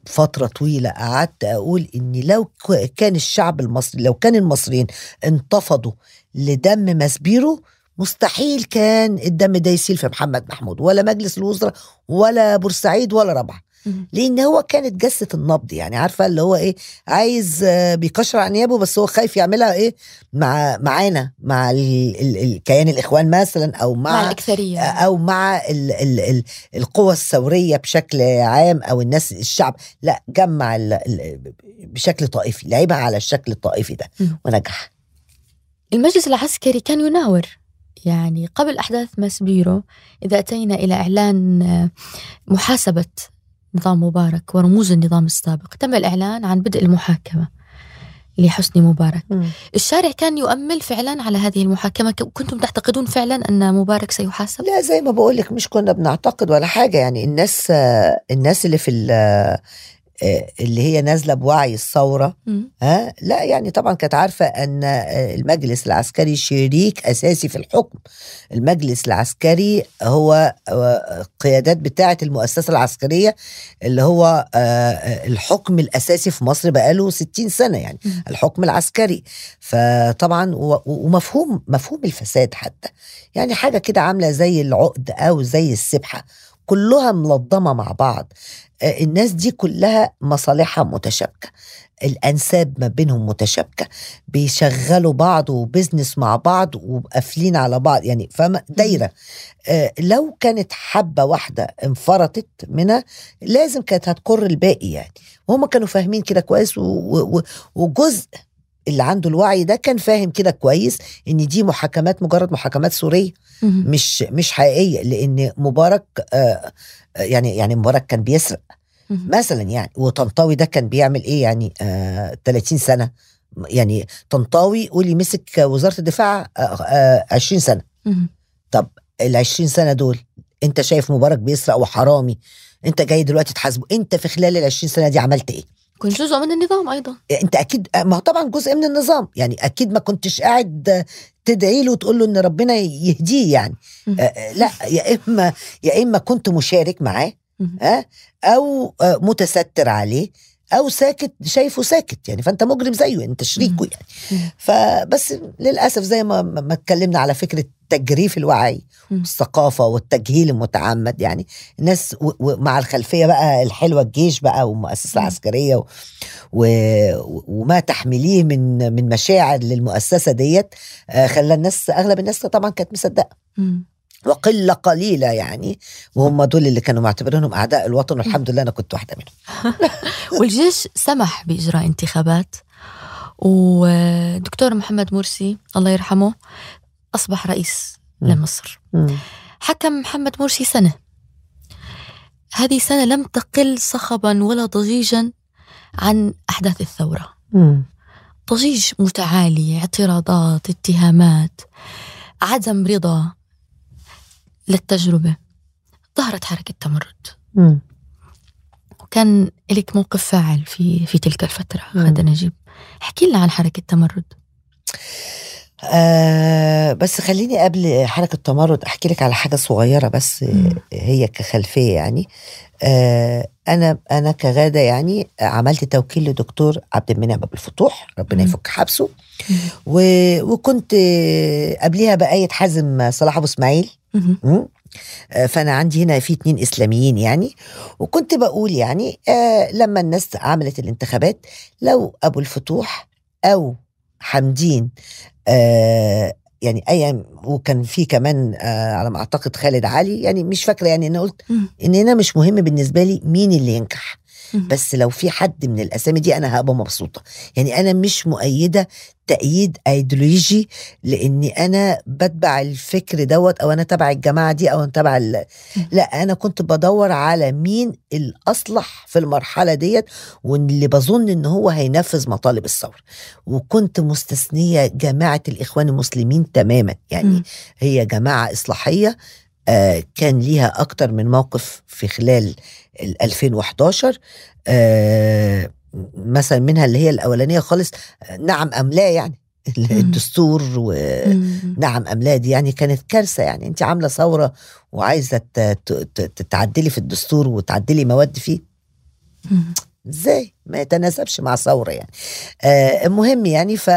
فترة طويلة قعدت أقول إن لو كان الشعب المصري، لو كان المصريين انتفضوا لدم مزبيرو، مستحيل كان الدم ده يسيل في محمد محمود ولا مجلس الوزراء ولا بورسعيد ولا رابعه، لأن هو كانت جسة النبض، يعني عارفة اللي هو إيه، عايز بيكشر عنيابه بس هو خايف يعملها إيه مع معانا، مع الكيان الإخوان مثلا، أو مع, مع الأكثرية، أو مع القوى الثورية بشكل عام، أو الناس الشعب. لا، جمع ال ال بشكل طائفي، لعبها على الشكل الطائفي ده ونجح. المجلس العسكري كان يناور، يعني قبل أحداث ماسبيرو إذا أتينا إلى إعلان محاسبة نظام مبارك ورموز النظام السابق، تم الإعلان عن بدء المحاكمة لحسني مبارك. م. الشارع كان يؤمل فعلا على هذه المحاكمة. كنتم تعتقدون فعلا أن مبارك سيحاسب؟ لا، زي ما بقولك مش كنا بنعتقد ولا حاجة، يعني الناس الناس اللي في اللي هي نازلة بوعي الثورة، ها لا يعني طبعا كانت عارفة أن المجلس العسكري شريك أساسي في الحكم. المجلس العسكري هو قيادات بتاعة المؤسسة العسكرية اللي هو الحكم الأساسي في مصر بقاله ستين سنة، يعني الحكم العسكري. فطبعا ومفهوم مفهوم الفساد حتى، يعني حاجة كده عاملة زي العقد أو زي السبحة، كلها ملضمة مع بعض. الناس دي كلها مصالحها متشابكة، الأنساب ما بينهم متشابكة، بيشغلوا بعض وبزنس مع بعض وقافلين على بعض، يعني فما دايرة. لو كانت حبة واحدة انفرطت منها لازم كانت هتقر الباقي، يعني وهم كانوا فاهمين كده كويس، وجزء اللي عنده الوعي ده كان فاهم كده كويس ان دي محاكمات مجرد محاكمات سورية مش مش حقيقية، لان مبارك آه يعني يعني مبارك كان بيسرق مثلا، يعني وطنطاوي ده كان بيعمل ايه يعني آه ثلاثين سنة، يعني طنطاوي قولي مسك وزارة الدفاع آه آه عشرين سنة. طب العشرين سنة دول انت شايف مبارك بيسرق وحرامي، انت جاي دلوقتي تحاسبه، انت في خلال العشرين سنة دي عملت ايه؟ كنت جزء من النظام أيضا، أنت أكيد، ما طبعا جزء من النظام، يعني أكيد ما كنتش قاعد تدعي له وتقول له إن ربنا يهديه، يعني آه لا، يا إما يا إما كنت مشارك معاه آه أو آه متستر عليه أو ساكت شايفه ساكت، يعني فأنت مجرم زيه، أنت شريكه يعني. فبس للأسف زي ما ما اتكلمنا على فكرة تجريف الوعي والثقافة والتجهيل المتعمد، يعني الناس ومع الخلفية بقى الحلوة، الجيش بقى والمؤسسة العسكرية و و وما تحمليه من من مشاعر للمؤسسة ديت، خلى الناس أغلب الناس طبعا كانت مصدقة، وقلة قليلة يعني، وهم دول اللي كانوا معتبرينهم أعداء الوطن، والحمد لله أنا كنت واحدة منهم. والجيش سمح بإجراء انتخابات، ودكتور محمد مرسي الله يرحمه أصبح رئيس م. لمصر. م. حكم محمد مرسي سنة، هذه السنة لم تقل صخبا ولا ضجيجا عن أحداث الثورة. م. ضجيج متعالي، اعتراضات، اتهامات، عدم رضا للتجربة. ظهرت حركة تمرد، م. وكان لك موقف فاعل في في تلك الفترة. غادة نجيب، احكي لنا عن حركة تمرد. آه بس خليني قبل حركة التمرد أحكي لك على حاجة صغيرة بس م. هي كخلفية يعني. آه أنا أنا كغادة يعني عملت توكيل لدكتور عبد المنعم أبو الفتوح ربنا يفك حبسه، و... وكنت قبلها بقيت حازم صلاح أبو إسماعيل. فأنا عندي هنا في اتنين إسلاميين يعني، وكنت بقول يعني آه لما الناس عملت الانتخابات لو أبو الفتوح أو حمدين آه يعني أي، وكان في كمان آه على ما أعتقد خالد علي يعني مش فاكرة يعني، أنا قلت إن أنا مش مهم بالنسبة لي مين اللي ينجح، بس لو في حد من الأسامي دي أنا هبقى مبسوطة يعني. أنا مش مؤيدة تأييد أيديولوجي لأني أنا بتبع الفكر دوت أو أنا تبع الجماعة دي أو أنا تبع، لا أنا كنت بدور على مين الأصلح في المرحلة ديت واللي بظن إن هو هينفذ مطالب الثورة، وكنت مستثنية جماعة الإخوان المسلمين تماما يعني. هي جماعة إصلاحية آه كان ليها أكتر من موقف في خلال ألفين وإحدى عشر آه مثلا، منها اللي هي الأولانية خالص نعم أم لا يعني الدستور ونعم أم لا دي يعني كانت كارثة يعني. أنت عاملة ثورة وعايزة تعدلي في الدستور وتعدلي مواد فيه ازاي، ما يتناسبش مع ثورة يعني. آه المهم يعني ف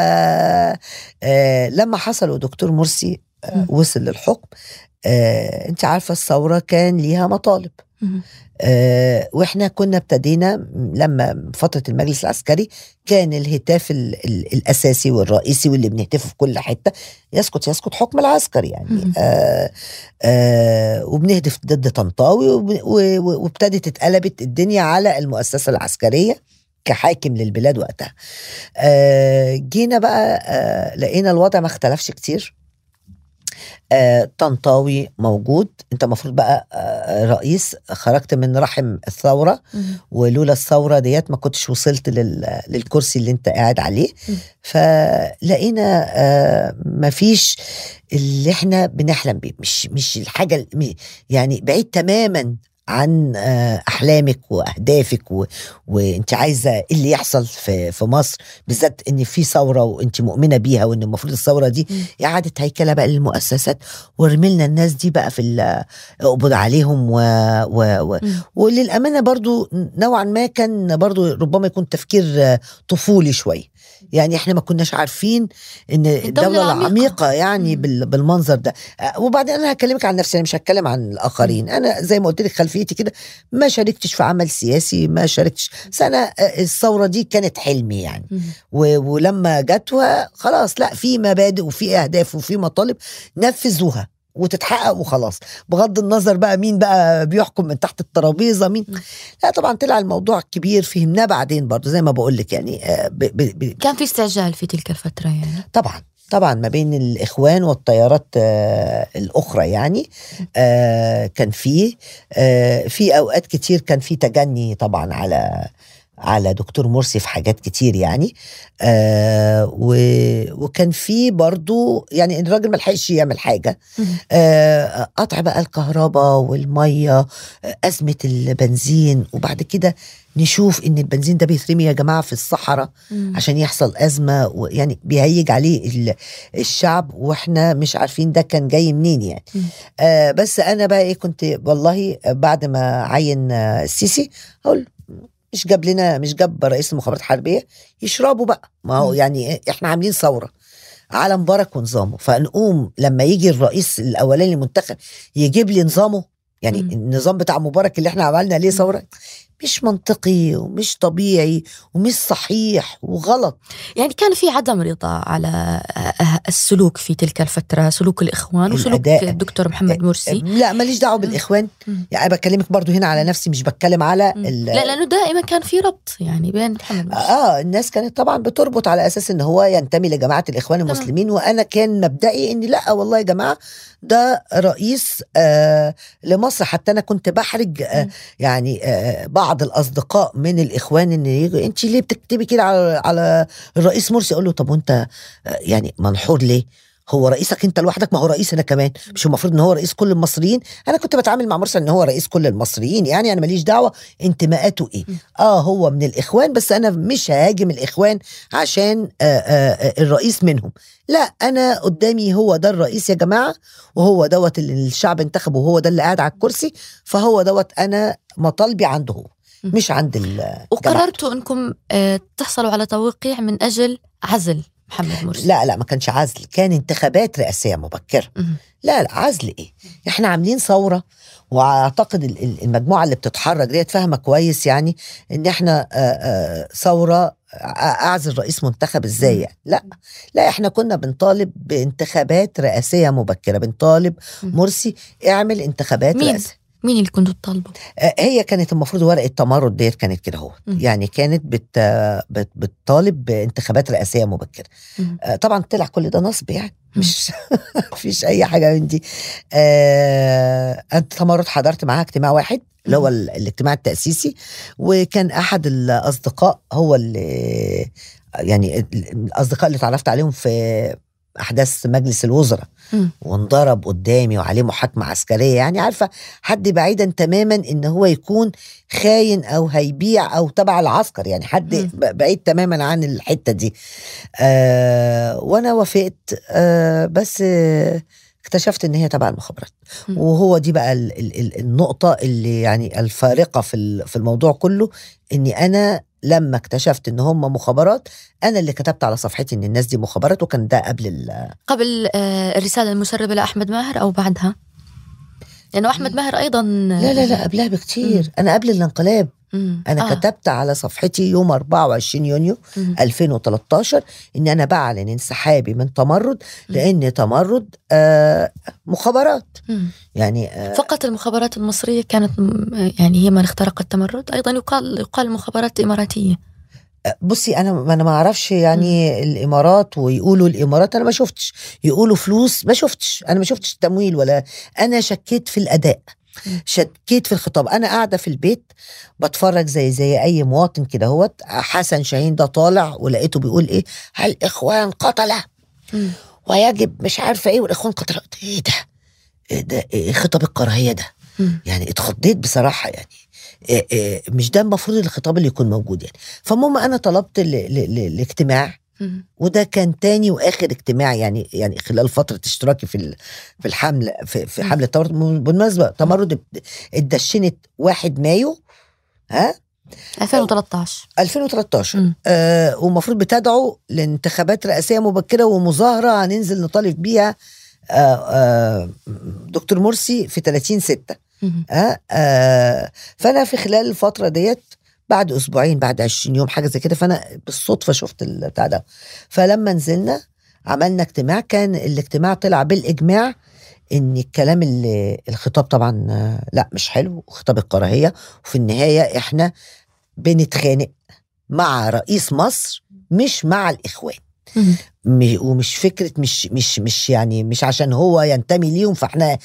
آه لما حصلوا دكتور مرسي آه وصل للحكم آه، انت عارفة الثورة كان ليها مطالب آه، واحنا كنا ابتدينا لما فترة المجلس العسكري كان الهتاف ال ال الأساسي والرئيسي واللي بنهتفه في كل حتة يسقط يسقط حكم العسكر يعني آه آه، وبنهدف ضد طنطاوي، وابتدت اتقلبت الدنيا على المؤسسة العسكرية كحاكم للبلاد وقتها آه، جينا بقى آه لقينا الوضع ما اختلفش كتير آه، طنطاوي موجود، انت مفروض بقى آه رئيس، خرجت من رحم الثورة مم. ولولا الثورة ديت ما كنتش وصلت لل... للكرسي اللي انت قاعد عليه مم. فلقينا آه مفيش اللي احنا بنحلم بيه، مش مش الحاجة يعني، بعيد تماما عن أحلامك وأهدافك و... وانت عايزة اللي يحصل في, في مصر بالذات ان في ثورة وانت مؤمنة بيها، وان المفروض الثورة دي إعادة هيكلة بقى للمؤسسات، ورملنا الناس دي بقى في القبض عليهم و... و... و... وللأمانة برضو نوعا ما كان برضو ربما يكون تفكير طفولي شوي يعني، احنا ما كناش عارفين ان الدولة العميقة يعني مم. بالمنظر ده. وبعدين انا هكلمك عن نفسي، انا مش هتكلم عن الاخرين، انا زي ما قلت لك خلفيتي كده ما شاركتش في عمل سياسي، ما شاركتش، بس انا الثورة دي كانت حلمي يعني و... ولما جاتها خلاص لا في مبادئ وفي اهداف وفي مطالب نفذوها وتتحقق وخلاص، بغض النظر بقى مين بقى بيحكم من تحت الترابيزة مين. لا طبعا طلع الموضوع كبير، فهمناه بعدين برضو زي ما بقولك يعني ب ب ب كان في استعجال في تلك الفترة يعني طبعا طبعا ما بين الإخوان والتيارات آه الأخرى يعني آه كان فيه آه في أوقات كتير كان في تجني طبعا على على دكتور مرسي في حاجات كتير يعني آه، وكان فيه برضو يعني الراجل ما لحقش يعمل حاجة آه، قطع بقى الكهرباء والمية، أزمة البنزين، وبعد كده نشوف ان البنزين ده بيترمي يا جماعة في الصحراء مم. عشان يحصل أزمة يعني بيهيج عليه الشعب واحنا مش عارفين ده كان جاي منين يعني آه، بس أنا بقى إيه كنت والله بعد ما عين السيسي أقول مش جاب لنا مش جاب رئيس المخابرات الحربية يشربوا بقى، ما هو يعني احنا عاملين ثورة على مبارك ونظامه، فنقوم لما يجي الرئيس الأولاني المنتخب يجيب لي نظامه يعني مم. النظام بتاع مبارك اللي احنا عملنا ليه ثورة، مش منطقي ومش طبيعي ومش صحيح وغلط يعني. كان في عدم رضا على السلوك في تلك الفترة، سلوك الإخوان وسلوك الدكتور محمد مرسي. لا ماليش دعوه بالإخوان يعني، بكلمك برضو هنا على نفسي مش بتكلم على لا، لأنه دائما كان في ربط يعني بين محمد مرسي آه، الناس كانت طبعا بتربط على أساس إن هو ينتمي لجماعة الإخوان المسلمين آه. وأنا كان مبدئي إني لا والله يا جماعة ده رئيس آه لمصر، حتى أنا كنت بحرج آه يعني آه بعض بعض الأصدقاء من الإخوان إن يجوا أنت ليه بتكتبي كده على على الرئيس مرسي، أقول له طب وأنت يعني منحور ليه هو رئيسك انت لوحدك؟ ما هو رئيس انا كمان، مش المفروض ان هو رئيس كل المصريين؟ انا كنت بتعامل مع مرسي ان هو رئيس كل المصريين، يعني انا ماليش دعوه انتماءاته ايه. اه هو من الاخوان، بس انا مش هاجم الاخوان عشان آآ آآ الرئيس منهم، لا انا قدامي هو ده الرئيس يا جماعه، وهو دوت اللي الشعب انتخبه، وهو ده اللي قاعد على الكرسي، فهو دوت انا مطالبي عنده هو مش عند الجماعة. وقررتوا انكم تحصلوا على توقيع من اجل عزل محمد مرسي؟ لا لا ما كانش عزل، كان انتخابات رئاسية مبكرة. لا لا عزل ايه، احنا عاملين ثورة، واعتقد المجموعة اللي بتتحرك ديت فاهمة كويس يعني ان احنا ثورة اعزل رئيس منتخب ازاي يعني. لا لا احنا كنا بنطالب بانتخابات رئاسية مبكرة، بنطالب مرسي اعمل انتخابات رئاسية. مين اللي كنتوا تطالبوا؟ هي كانت المفروض ورقة التمرد ديت كانت كده هو م. يعني كانت بت بت بتطالب بانتخابات رئاسية مبكرة. م. طبعا طلع كل ده نصب يعني، مش فيش أي حاجة من دي. آه التمرد حضرت معها اجتماع واحد اللي هو الاجتماع التأسيسي، وكان أحد الأصدقاء هو اللي يعني الأصدقاء اللي تعرفت عليهم في أحداث مجلس الوزراء، وانضرب قدامي وعليه محاكمة عسكرية، يعني عارفة حد بعيدا تماما إن هو يكون خاين أو هيبيع أو تبع العسكر، يعني حد م. بعيد تماما عن الحتة دي. آه وأنا وافقت، آه بس آه اكتشفت إن هي تبع المخابرات، وهو دي بقى ال ال النقطة اللي يعني الفارقة في في الموضوع كله، إني أنا لما اكتشفت ان هم مخابرات انا اللي كتبت على صفحتي ان الناس دي مخابرات. وكان ده قبل قبل الرساله المسربه لاحمد ماهر او بعدها؟ لانه احمد ماهر ايضا لا لا لا قبلها بكتير. م. انا قبل الانقلاب. م. انا آه. كتبت على صفحتي يوم أربعة وعشرين يونيو م. ألفين وثلاثة عشر ان انا بعلن انسحابي من تمرد، لان تمرد آه مخابرات. م. يعني آه فقط المخابرات المصريه كانت يعني هي من اخترقت التمرد، ايضا يقال يقال مخابرات اماراتيه. بصي انا انا ما اعرفش يعني م. الامارات، ويقولوا الامارات انا ما شفتش، يقولوا فلوس ما شفتش، انا ما شفتش تمويل ولا، انا شكيت في الاداء، شكيت في الخطاب. انا قاعده في البيت بتفرج زي زي اي مواطن كده اهوت، حسن شاهين ده طالع ولقيته بيقول ايه، الاخوان قتله ويجب مش عارفه ايه، والاخوان قتله. ايه ده ايه ده إيه خطاب الكراهيه ده؟ م. يعني اتخضيت بصراحه، يعني إيه إيه مش ده المفروض الخطاب اللي يكون موجود يعني. فالمهم انا طلبت الاجتماع، وده كان تاني واخر اجتماع يعني يعني خلال فتره اشتراكي في في الحمله في, في حمله التمرد. بالمناسبه تمرد اتدشنت واحد مايو ها ألفين وثلاثة عشر ألفين وثلاثة عشر آه ومفروض بتدعو لانتخابات رئاسيه مبكره ومظاهره هننزل نطالب بيها آه آه دكتور مرسي في ثلاثين ستة. آه آه فأنا في خلال الفترة ديت بعد أسبوعين بعد عشرين يوم حاجة زي كده، فأنا بالصدفة شفت البتاع ده، فلما نزلنا عملنا اجتماع، كان الاجتماع طلع بالإجماع إن الكلام اللي الخطاب طبعا لا مش حلو، خطاب الكراهية، وفي النهاية إحنا بنتخانق مع رئيس مصر مش مع الإخوان. ومش فكرة مش مش مش يعني مش عشان هو ينتمي ليهم فاحنا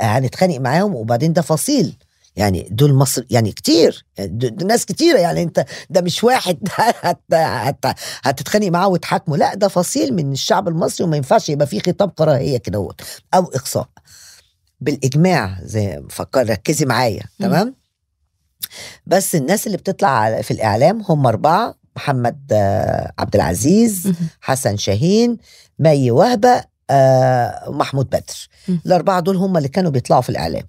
هنتخانق معاهم، وبعدين ده فصيل يعني، دول مصر يعني كتير، دول ناس كتيرة يعني، انت ده مش واحد هت هت هتتخانق معاه وتحاكمه، لا ده فصيل من الشعب المصري، وما ينفعش يبقى فيه خطاب كراهية كده هو او اقصاء بالاجماع زي فكر. ركزي معايا تمام، بس الناس اللي بتطلع في الاعلام هم اربعة، محمد عبد العزيز، حسن شاهين، مي وهبه، آه، محمود بدر. الاربعه دول هم اللي كانوا بيطلعوا في الاعلام،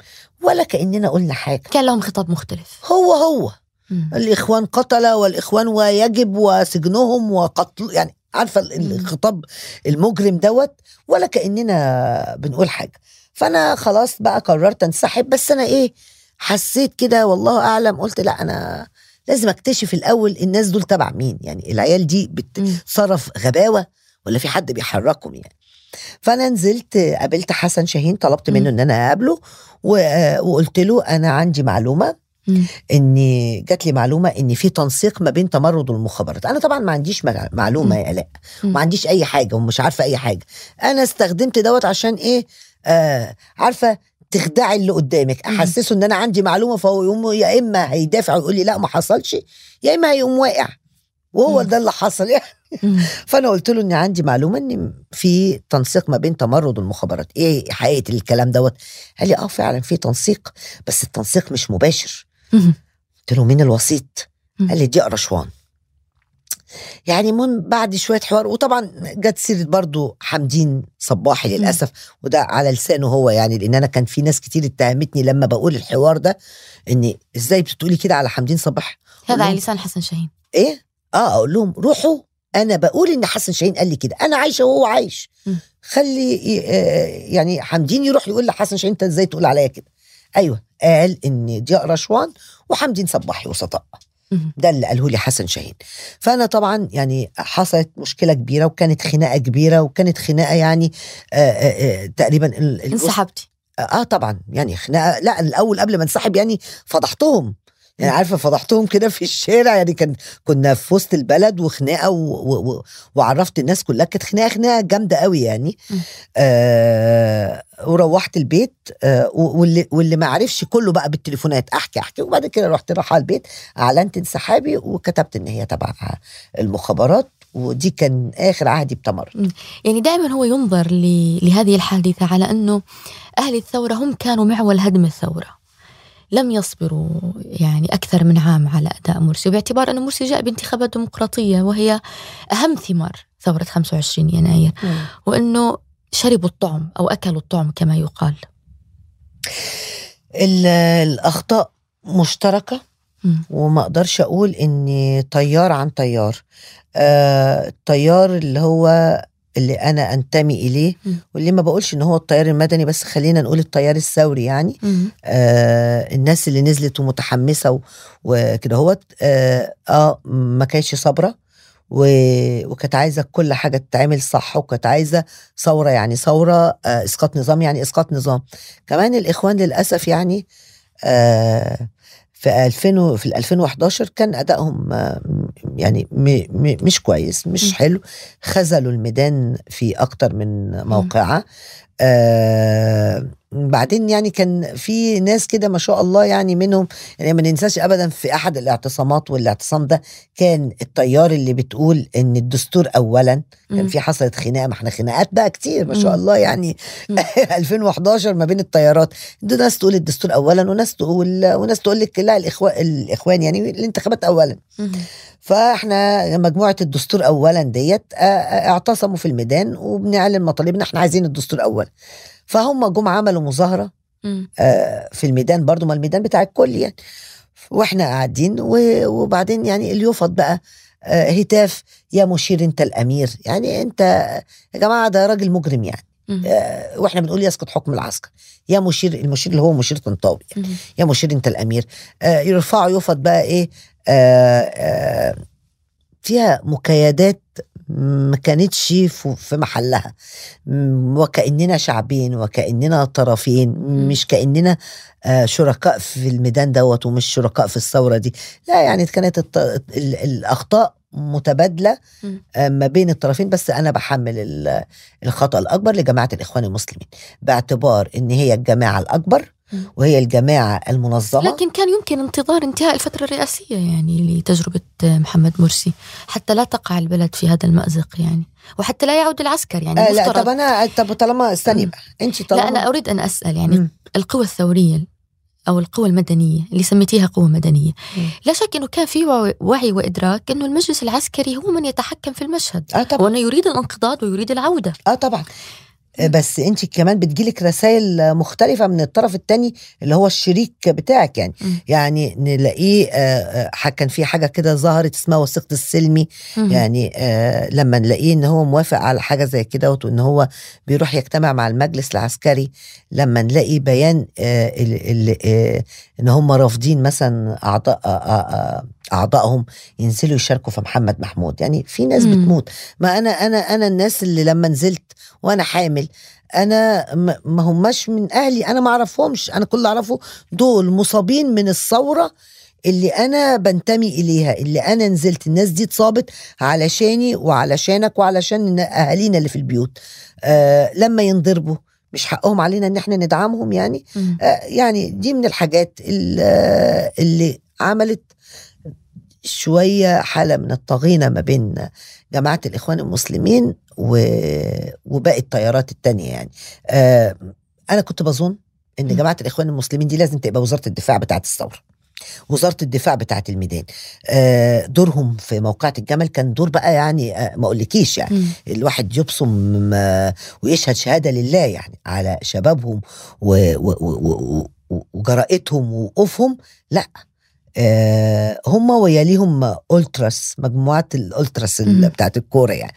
ولا كاننا قلنا حاجه، كان لهم خطاب مختلف، هو هو مم. الاخوان قتله والاخوان ويجب وسجنهم وقتل، يعني عارفه الخطاب المجرم دوت، ولا كاننا بنقول حاجه. فانا خلاص بقى قررت انسحب، بس انا ايه حسيت كده والله اعلم، قلت لا انا لازم اكتشف الأول الناس دول تبع مين، يعني العيال دي بتصرف غباوة ولا في حد بيحركهم يعني. فأنا نزلت قابلت حسن شاهين، طلبت منه إن أنا أقابله، وقلت له أنا عندي معلومة، إني جات لي معلومة إن في تنسيق ما بين تمرد والمخابرات. أنا طبعا ما عنديش معلومة يا آلاء، ما عنديش أي حاجة ومش عارفة أي حاجة، أنا استخدمت دوت عشان إيه آه عارفة تخدعي اللي قدامك، احسسه ان انا عندي معلومه، فهو يقوم يا اما هيدافع ويقول لي لا ما حصلش، يا اما هيقوم واقع، وهو ده اللي حصل يعني. فأنا قلت له إن عندي معلومة إن في تنسيق ما بين تمرد والمخابرات. إيه حقيقة الكلام دوت؟ قال لي آه فعلا في تنسيق، بس التنسيق مش مباشر. قلت له مين الوسيط؟ قال لي دي قرشوان. يعني من بعد شوية حوار، وطبعا جت سيرة برضو حمدين صباحي للأسف، وده على لسانه هو يعني، لأن أنا كان في ناس كتير اتهمتني لما بقول الحوار ده إن إزاي بتقولي كده على حمدين صباحي، هذا على لسان حسن شاهين. إيه؟ آه أقول لهم روحوا، أنا بقول إن حسن شاهين قال لي كده، أنا عايشة وهو عايش، خلي يعني حمدين يروح يقول لحسن شاهين أنت إزاي تقول عليا كده. أيوة قال إن دي قرشوان وحمدين صباحي وسطاء، ده اللي قاله لي حسن شاهين. فأنا طبعا يعني حصلت مشكلة كبيرة، وكانت خناقة كبيرة، وكانت خناقة يعني آآ آآ تقريبا انسحبتي؟ آه طبعا يعني خناقة، لا الأول قبل ما انسحب يعني فضحتهم، يعني عارفة فضحتهم كده في الشارع، يعني كان كنا في وسط البلد وخناقة و... و... وعرفت الناس كلها، كانت خناقة خناقة جامدة قوي يعني. آه وروحت البيت، آه واللي واللي ما عرفش كله بقى بالتليفونات أحكي أحكي، وبعد كده رحت رايحة البيت أعلنت انسحابي، وكتبت إن هي تبع المخابرات، ودي كان آخر عهدي بتمرد. يعني دائما هو ينظر ل... لهذه الحادثة على أنه أهل الثورة هم كانوا معول هدم الثورة، لم يصبروا يعني أكثر من عام على أداء مرسي، باعتبار أن مرسي جاء بانتخابات ديمقراطية وهي أهم ثمار ثورة خمسة وعشرين يناير، وأنه شربوا الطعم أو أكلوا الطعم كما يقال. الأخطاء مشتركة، وما أقدرش أقول أني طيار عن طيار. آه الطيار اللي هو اللي أنا أنتمي إليه، واللي ما بقولش إن هو الطيار المدني، بس خلينا نقول الطيار الثوري يعني. آه الناس اللي نزلت ومتحمسة وكده هو آه, آه ما كانتش صبرة، وكانت عايزة كل حاجة تتعمل صح، وكانت عايزة ثورة يعني ثورة، آه إسقاط نظام يعني إسقاط نظام. كمان الإخوان للأسف يعني آه في ألفين في ألفين وإحدى عشر كان أدائهم يعني مش كويس، مش حلو، خذلوا الميدان في أكتر من موقعة. آه بعدين يعني كان في ناس كده ما شاء الله يعني منهم، يعني ما ننساش أبدا في أحد الاعتصامات، والاعتصام ده كان الطيار اللي بتقول إن الدستور أولا، كان في حصلت خناقة، ما احنا خناقات بقى كتير ما شاء الله يعني ألفين وإحدى عشر ما بين الطيارات، ناس تقول الدستور أولا، وناس تقول وناس تقول لك لا الإخوان الإخوان يعني الانتخابات أولا. فاحنا مجموعة الدستور أولا ديت اعتصموا في الميدان، وبنعلن مطالبنا، احنا عايزين الدستور أولا. فهم جم عملوا مظاهرة آه في الميدان برضو، ما الميدان بتاع الكل يعني، واحنا قاعدين. وبعدين يعني اللي يفض بقى آه هتاف يا مشير انت الامير، يعني انت يا جماعة ده راجل مجرم يعني. آه واحنا بنقول يسقط حكم العسكر، يا مشير، المشير اللي هو مشير طنطاوي يعني، يا مشير انت الامير. آه يرفعوا يفض بقى ايه آه آه فيها مكايدات ما كانتش في محلها، وكأننا شعبين وكأننا طرفين، مش كأننا شركاء في الميدان دوت ومش شركاء في الثورة دي، لا يعني كانت الأخطاء متبادلة ما بين الطرفين. بس أنا بحمل الخطأ الأكبر لجماعة الإخوان المسلمين، باعتبار إن هي الجماعة الأكبر وهي الجماعة المنظمة. لكن كان يمكن انتظار انتهاء الفترة الرئاسية يعني لتجربة محمد مرسي، حتى لا تقع البلد في هذا المأزق يعني، وحتى لا يعود العسكر يعني. آه لا طب أنا طب طالما استني بقى أنت طالما لا أنا أريد أن أسأل يعني م. القوى الثورية أو القوى المدنية اللي سميتيها قوى مدنية، م. لا شك أنه كان في وعي وإدراك أنه المجلس العسكري هو من يتحكم في المشهد. آه وأنه يريد الانقضاض ويريد العودة. آه طبعا. بس انت كمان بتجيلك رسائل مختلفة من الطرف التاني اللي هو الشريك بتاعك يعني. م. يعني نلاقيه كان في حاجة كده ظهرت اسمها وثيقة السلمي، م. يعني لما نلاقيه ان هو موافق على حاجة زي كده، وان هو بيروح يجتمع مع المجلس العسكري، لما نلاقي بيان ان هم رافضين مثلا اعضاء أعضائهم ينزلوا يشاركوا في محمد محمود، يعني في ناس بتموت. ما أنا أنا أنا الناس اللي لما نزلت وأنا حامل، أنا ما هماش من أهلي، أنا ما أعرفهمش، أنا كل أعرفه دول مصابين من الثورة اللي أنا بنتمي إليها، اللي أنا نزلت، الناس دي اتصابت علشاني وعلشانك وعلشان أهالينا اللي في البيوت. آه لما ينضربوا مش حقهم علينا إن إحنا ندعمهم يعني. آه يعني دي من الحاجات اللي عملت شوية حالة من الطغينة ما بين جماعة الإخوان المسلمين وباقي التيارات التانية. يعني أنا كنت بظن إن جماعة الإخوان المسلمين دي لازم تبقى وزارة الدفاع بتاعة الثورة، وزارة الدفاع بتاعة الميدان. دورهم في موقعة الجمل كان دور بقى يعني ما أقولكيش، يعني م. الواحد يبصم ويشهد شهادة لله يعني على شبابهم وجرائتهم ووقوفهم. لأ آه هم ويليهم أولتراس، مجموعات الأولتراس بتاعت الكورة. يعني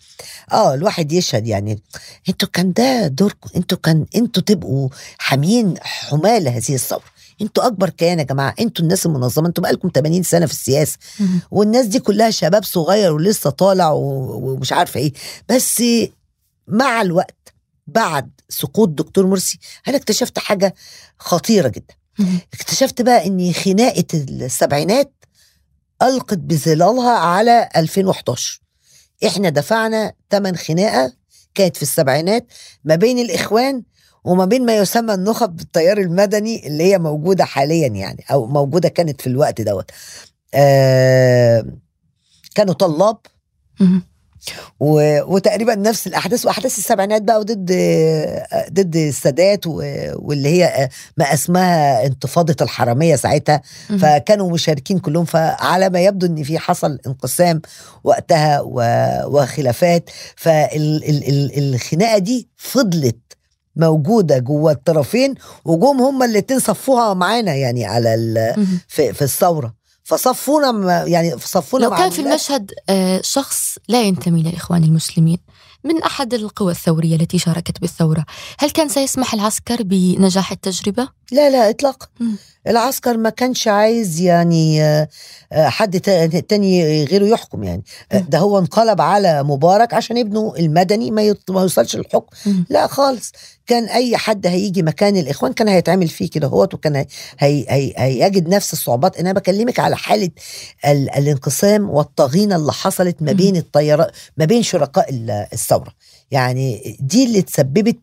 اه الواحد يشهد يعني انتوا كان ده دوركم، انتوا كان انتوا تبقوا حاميين حمالة هذه الثورة، انتوا أكبر كيان يا جماعة، انتوا الناس المنظمة، انتوا بقالكم ثمانين سنة في السياسة مم. والناس دي كلها شباب صغير ولسه طالع ومش عارفة ايه. بس مع الوقت بعد سقوط دكتور مرسي أنا اكتشفت حاجة خطيرة جدا. اكتشفت بقى ان خناقة السبعينات ألقت بظلالها على ألفين وأحد عشر. احنا دفعنا تمن خناقة كانت في السبعينات ما بين الإخوان وما بين ما يسمى النخب بالتيار المدني اللي هي موجودة حاليا يعني، أو موجودة كانت في الوقت دوت. آه كانوا طلاب وتقريبا نفس الأحداث، وأحداث السبعينات بقى وضد ضد السادات واللي هي ما اسمها انتفاضة الحرامية ساعتها، فكانوا مشاركين كلهم. فعلى ما يبدو ان في حصل انقسام وقتها وخلافات، فالخناقة دي فضلت موجودة جوه الطرفين، وجوم هم اللي تصفوها معانا يعني على في, في الثورة. فصفونا يعني فصفونا لو كان في المشهد شخص لا ينتمي للإخوان المسلمين من أحد القوى الثورية التي شاركت بالثورة، هل كان سيسمح العسكر بنجاح التجربة؟ لا لا إطلاق. م. العسكر ما كانش عايز يعني حد تاني غيره يحكم يعني. م. ده هو انقلب على مبارك عشان ابنه المدني ما يوصلش الحكم. م. لا خالص، كان أي حد هيجي مكان الإخوان كان هيتعمل فيه كده هوت، وكان هي هي هيجد نفس الصعوبات. أنا بكلمك على حالة ال الانقسام والطغينة اللي حصلت ما بين التيارات ما بين شركاء الثورة، يعني دي اللي تسببت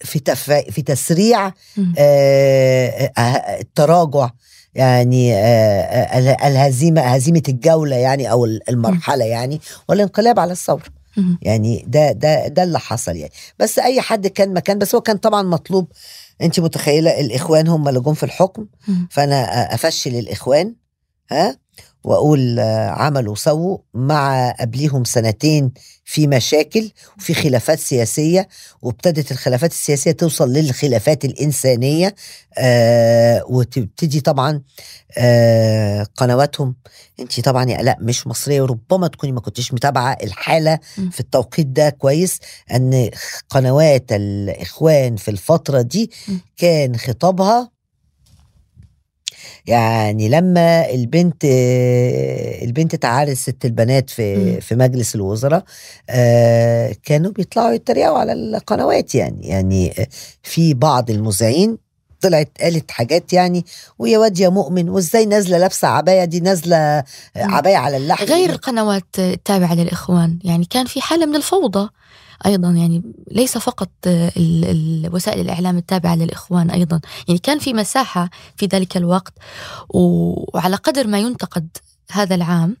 في تف... في تسريع آه... التراجع يعني آه... الهزيمة، هزيمة الجولة يعني أو المرحلة يعني، والانقلاب على الثورة يعني. ده ده ده اللي حصل يعني. بس أي حد كان مكان، بس هو كان طبعا مطلوب. أنت متخيلة الإخوان هم اللي جم في الحكم، فأنا أفشل الإخوان ها وأقول عملوا سووا مع قبليهم سنتين في مشاكل وفي خلافات سياسية، وابتدت الخلافات السياسية توصل للخلافات الإنسانية. آه وتبتدي طبعا آه قنواتهم. انتي طبعا يا لا مش مصرية، وربما تكوني ما كنتش متابعة الحالة م. في التوقيت ده كويس، أن قنوات الإخوان في الفترة دي م. كان خطابها يعني لما البنت البنت تعارض ست البنات في في مجلس الوزراء، كانوا بيطلعوا يتريقوا على القنوات يعني. يعني في بعض المذيعين طلعت قالت حاجات يعني، ويا واد يا مؤمن، وازاي نازله لابسه عبايه، دي نازله عبايه على اللحم. غير القنوات التابعه للاخوان يعني كان في حاله من الفوضى أيضا يعني، ليس فقط وسائل الإعلام التابعة للإخوان أيضا يعني، كان في مساحة في ذلك الوقت. وعلى قدر ما ينتقد هذا العام،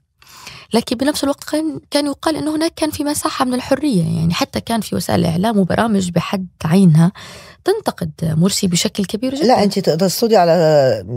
لكن بنفس الوقت كان يقال أنه هناك كان في مساحة من الحرية يعني، حتى كان في وسائل الإعلام وبرامج بحد عينها تنتقد مرسي بشكل كبير جدا. لا انت تقصدي على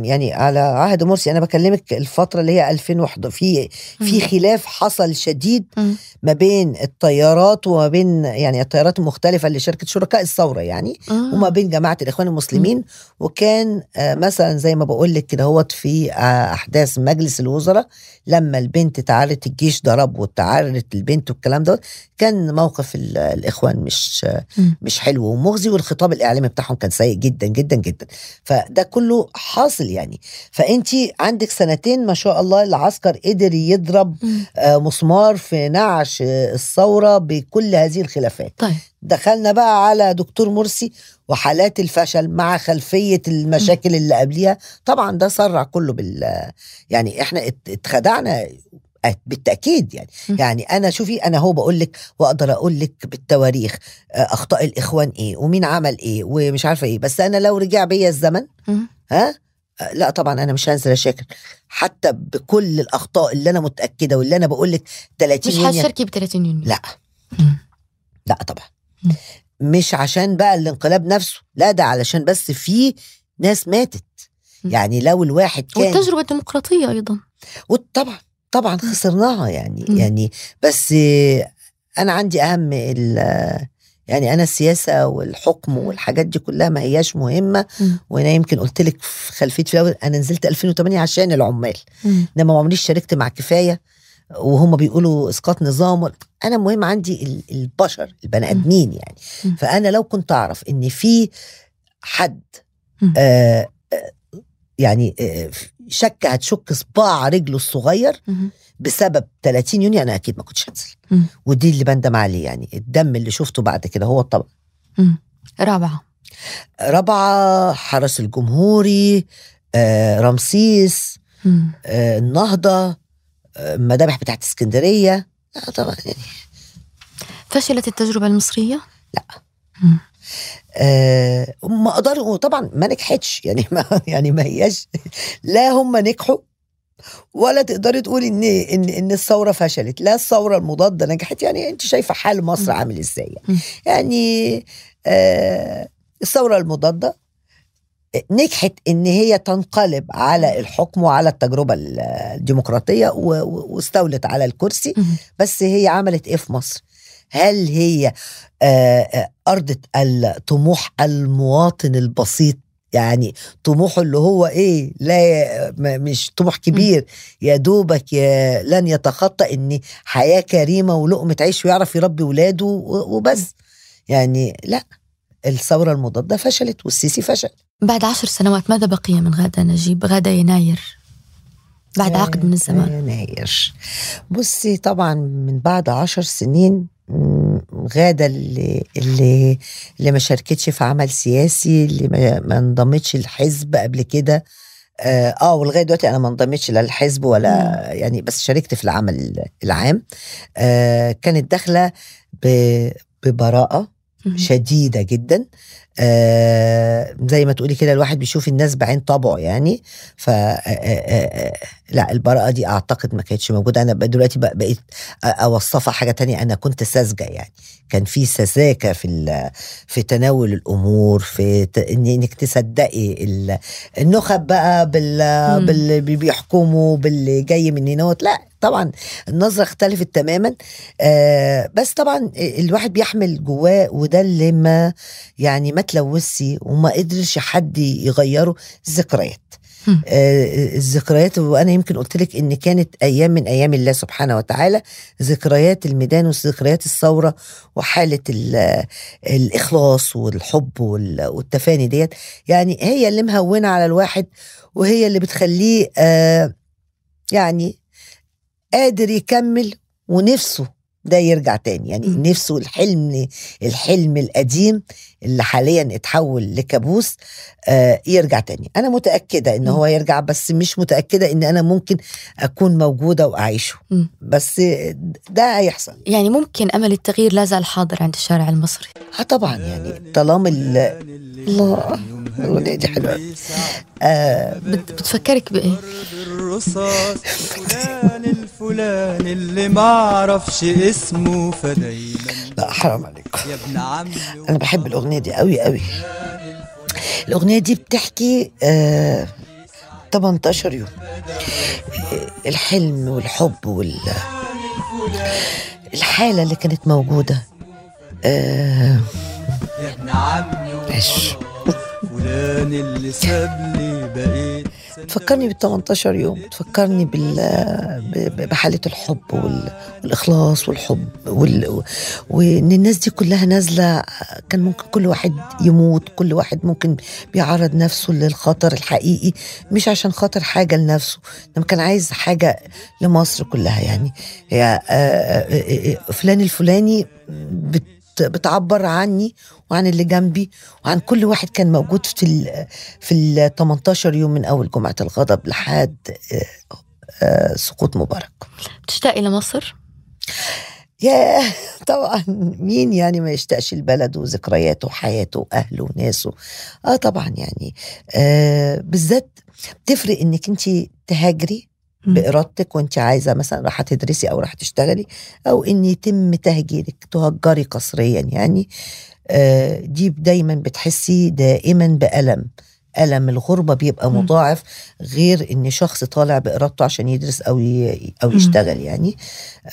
يعني على عهد مرسي، انا بكلمك الفتره اللي هي ألفين وواحد في في خلاف حصل شديد م. ما بين التيارات وما بين يعني التيارات المختلفه اللي شاركت شركاء الثوره يعني م. وما بين جماعه الاخوان المسلمين م. وكان مثلا زي ما بقول لك كده هوت في احداث مجلس الوزراء لما البنت تعارضت الجيش ضرب وتعارضت البنت والكلام ده، كان موقف الاخوان مش م. مش حلو ومغزي، والخطاب الإعلامي العلم بتاعهم كان سيء جدا جدا جدا. فده كله حاصل يعني. فانتي عندك سنتين ما شاء الله العسكر قدر يضرب آه مسمار في نعش الثورة بكل هذه الخلافات. طيب. دخلنا بقى على دكتور مرسي وحالات الفشل مع خلفية المشاكل اللي قبليها. طبعا ده سرع كله بال يعني احنا اتخدعنا بالتأكيد يعني. م. يعني أنا شوفي أنا هو بقولك وأقدر أقولك بالتواريخ أخطاء الإخوان إيه ومين عمل إيه ومش عارفة إيه، بس أنا لو رجع بيا الزمن م. ها لا طبعا انا مش هنزل اشاكر حتى بكل الاخطاء اللي انا متاكده واللي انا بقول لك ثلاثين يونيو مش هشاركي ب ثلاثين يونيو. لا لا طبعا مش عشان بقى الانقلاب نفسه، لا ده علشان بس في ناس ماتت. يعني لو الواحد كان والتجربه الديمقراطيه ايضا وطبعا طبعا خسرناها يعني م. يعني بس انا عندي اهم يعني انا السياسه والحكم والحاجات دي كلها ما هياش مهمه م. وانا يمكن قلت لك في خلفيه في الاول انا نزلت ألفين وثمانية عشان العمال، انما ما عمريش شاركت مع كفايه وهم بيقولوا اسقاط نظام. انا مهم عندي البشر البني ادمين يعني م. فانا لو كنت اعرف ان في حد آه يعني شك هتشك صباع رجله الصغير بسبب ثلاثين يونيو انا اكيد ما كنتش هنزل، ودي اللي بندم عليه يعني الدم اللي شفته بعد كده هو الطبع. رابعه رابعه حرس الجمهوري، آه رمسيس، آه النهضه، آه المذابح بتاعت اسكندريه. لا طبعا يعني فشلت التجربه المصريه. لا مم. أه ما قدروا طبعا ما نجحتش يعني ما يعني ما هياش لا هم نجحوا ولا تقدري تقولي ان ان ان الثوره فشلت، لا الثوره المضاده نجحت. يعني انت شايفه حال مصر عامل ازاي يعني, يعني أه الثوره المضاده نجحت ان هي تنقلب على الحكم وعلى التجربه الديمقراطيه واستولت على الكرسي، بس هي عملت ايه في مصر؟ هل هي أرضت الطموح المواطن البسيط؟ يعني طموحه اللي هو إيه؟ لا مش طموح كبير يا دوبك يا لن يتخطى إن حياة كريمة ولقمة عيش ويعرف يربي ولاده وبس. يعني لا الثورة المضادة فشلت والسيسي فشل. بعد عشر سنوات ماذا بقي من غادة نجيب؟ غادة يناير بعد عقد من الزمان. يناير بصي طبعا من بعد عشر سنين غادة اللي اللي اللي ما شاركتش في عمل سياسي، اللي ما انضمتش للحزب قبل كده. اه والغايه دلوقتي انا ما انضمتش لا للحزب ولا يعني بس شاركت في العمل العام. آه كانت داخله ببراءه شديده جدا، آه زي ما تقولي كده الواحد بيشوف الناس بعين طبعه يعني. ف لا البراءه دي اعتقد ما كانتش موجوده. انا دلوقتي بقيت اوصفها حاجه تانية، انا كنت ساذجه يعني. كان في سذاجه في في تناول الامور، في ت... انك تصدقي النخب بقى بال باللي بيحكموا باللي جاي من هنا. لا طبعا النظره اختلفت تماما. آه بس طبعا الواحد بيحمل جواه، وده اللي ما يعني ما تلوثي وما قدرش حد يغيره الذكريات. آه الذكريات، وانا يمكن قلت لك ان كانت ايام من ايام الله سبحانه وتعالى، ذكريات الميدان وذكريات الثوره وحاله الاخلاص والحب والتفاني ديت يعني هي اللي مهونه على الواحد، وهي اللي بتخليه آه يعني قادر يكمل ونفسه ده يرجع تاني يعني م. نفسه الحلم الحلم القديم اللي حاليا اتحول لكابوس آه يرجع تاني. انا متأكدة ان م. هو يرجع، بس مش متأكدة ان انا ممكن اكون موجودة واعيشه. م. بس ده هيحصل يعني. ممكن امل التغيير لازال حاضر عند الشارع المصري. ها طبعا يعني طالما الله الله دي حلوة. آه بتفكرك بايه؟ الفلان الفلان اللي ما اعرفش اسمه فدايما. لا حرام عليكم يا ابن عمي، انا بحب الاغنيه دي قوي قوي. الاغنيه دي بتحكي آه ثمانية عشر يوم، الحلم والحب وال الحاله اللي كانت موجوده. آه يا ابن عمي فلان اللي ساب لي بقيت. تفكرني بال ثمانية عشر يوم، تفكرني بحالة الحب والإخلاص والحب وال... وإن الناس دي كلها نازلة. كان ممكن كل واحد يموت، كل واحد ممكن بيعرض نفسه للخطر الحقيقي مش عشان خاطر حاجة لنفسه، إنما كان عايز حاجة لمصر كلها يعني. يعني فلان الفلاني بت... بتعبر عني وعن اللي جنبي وعن كل واحد كان موجود في ال في ال ثمانية عشر يوم من أول جمعة الغضب لحد سقوط مبارك. بتشتاقي لمصر؟ يا طبعا مين يعني ما يشتاقش البلد وذكرياته وحياته وأهله وناسه. آه طبعا يعني آه بالذات بتفرق إنك أنت تهاجري بإرادتك وأنت عايزة مثلا راح تدرسي أو راح تشتغلي، أو إن يتم تهجيرك تهجري قسريا يعني. آه دي دايما بتحسي دائما بألم، ألم الغربة بيبقى مضاعف غير إن شخص طالع بإرادته عشان يدرس أو أو يشتغل يعني.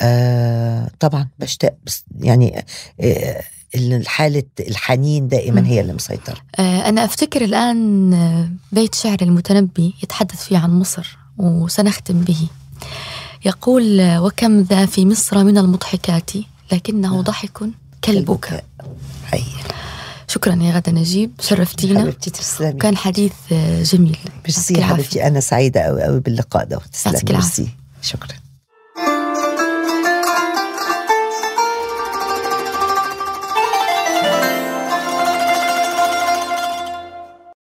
آه طبعا بشتاق يعني آه الحالة الحنين دائما هي اللي مسيطرة. آه أنا أفتكر الآن بيت شعر المتنبي يتحدث فيه عن مصر وسنختم به، يقول: وكم ذا في مصر من المضحكات لكنه آه. ضحك كالبكاء. شكرا يا غادة نجيب، شرفتينا، كان حديث جميل. ميرسي حبيبتي، أنا سعيدة أوي أوي باللقاء ده. تسلمي، ميرسي، شكرا.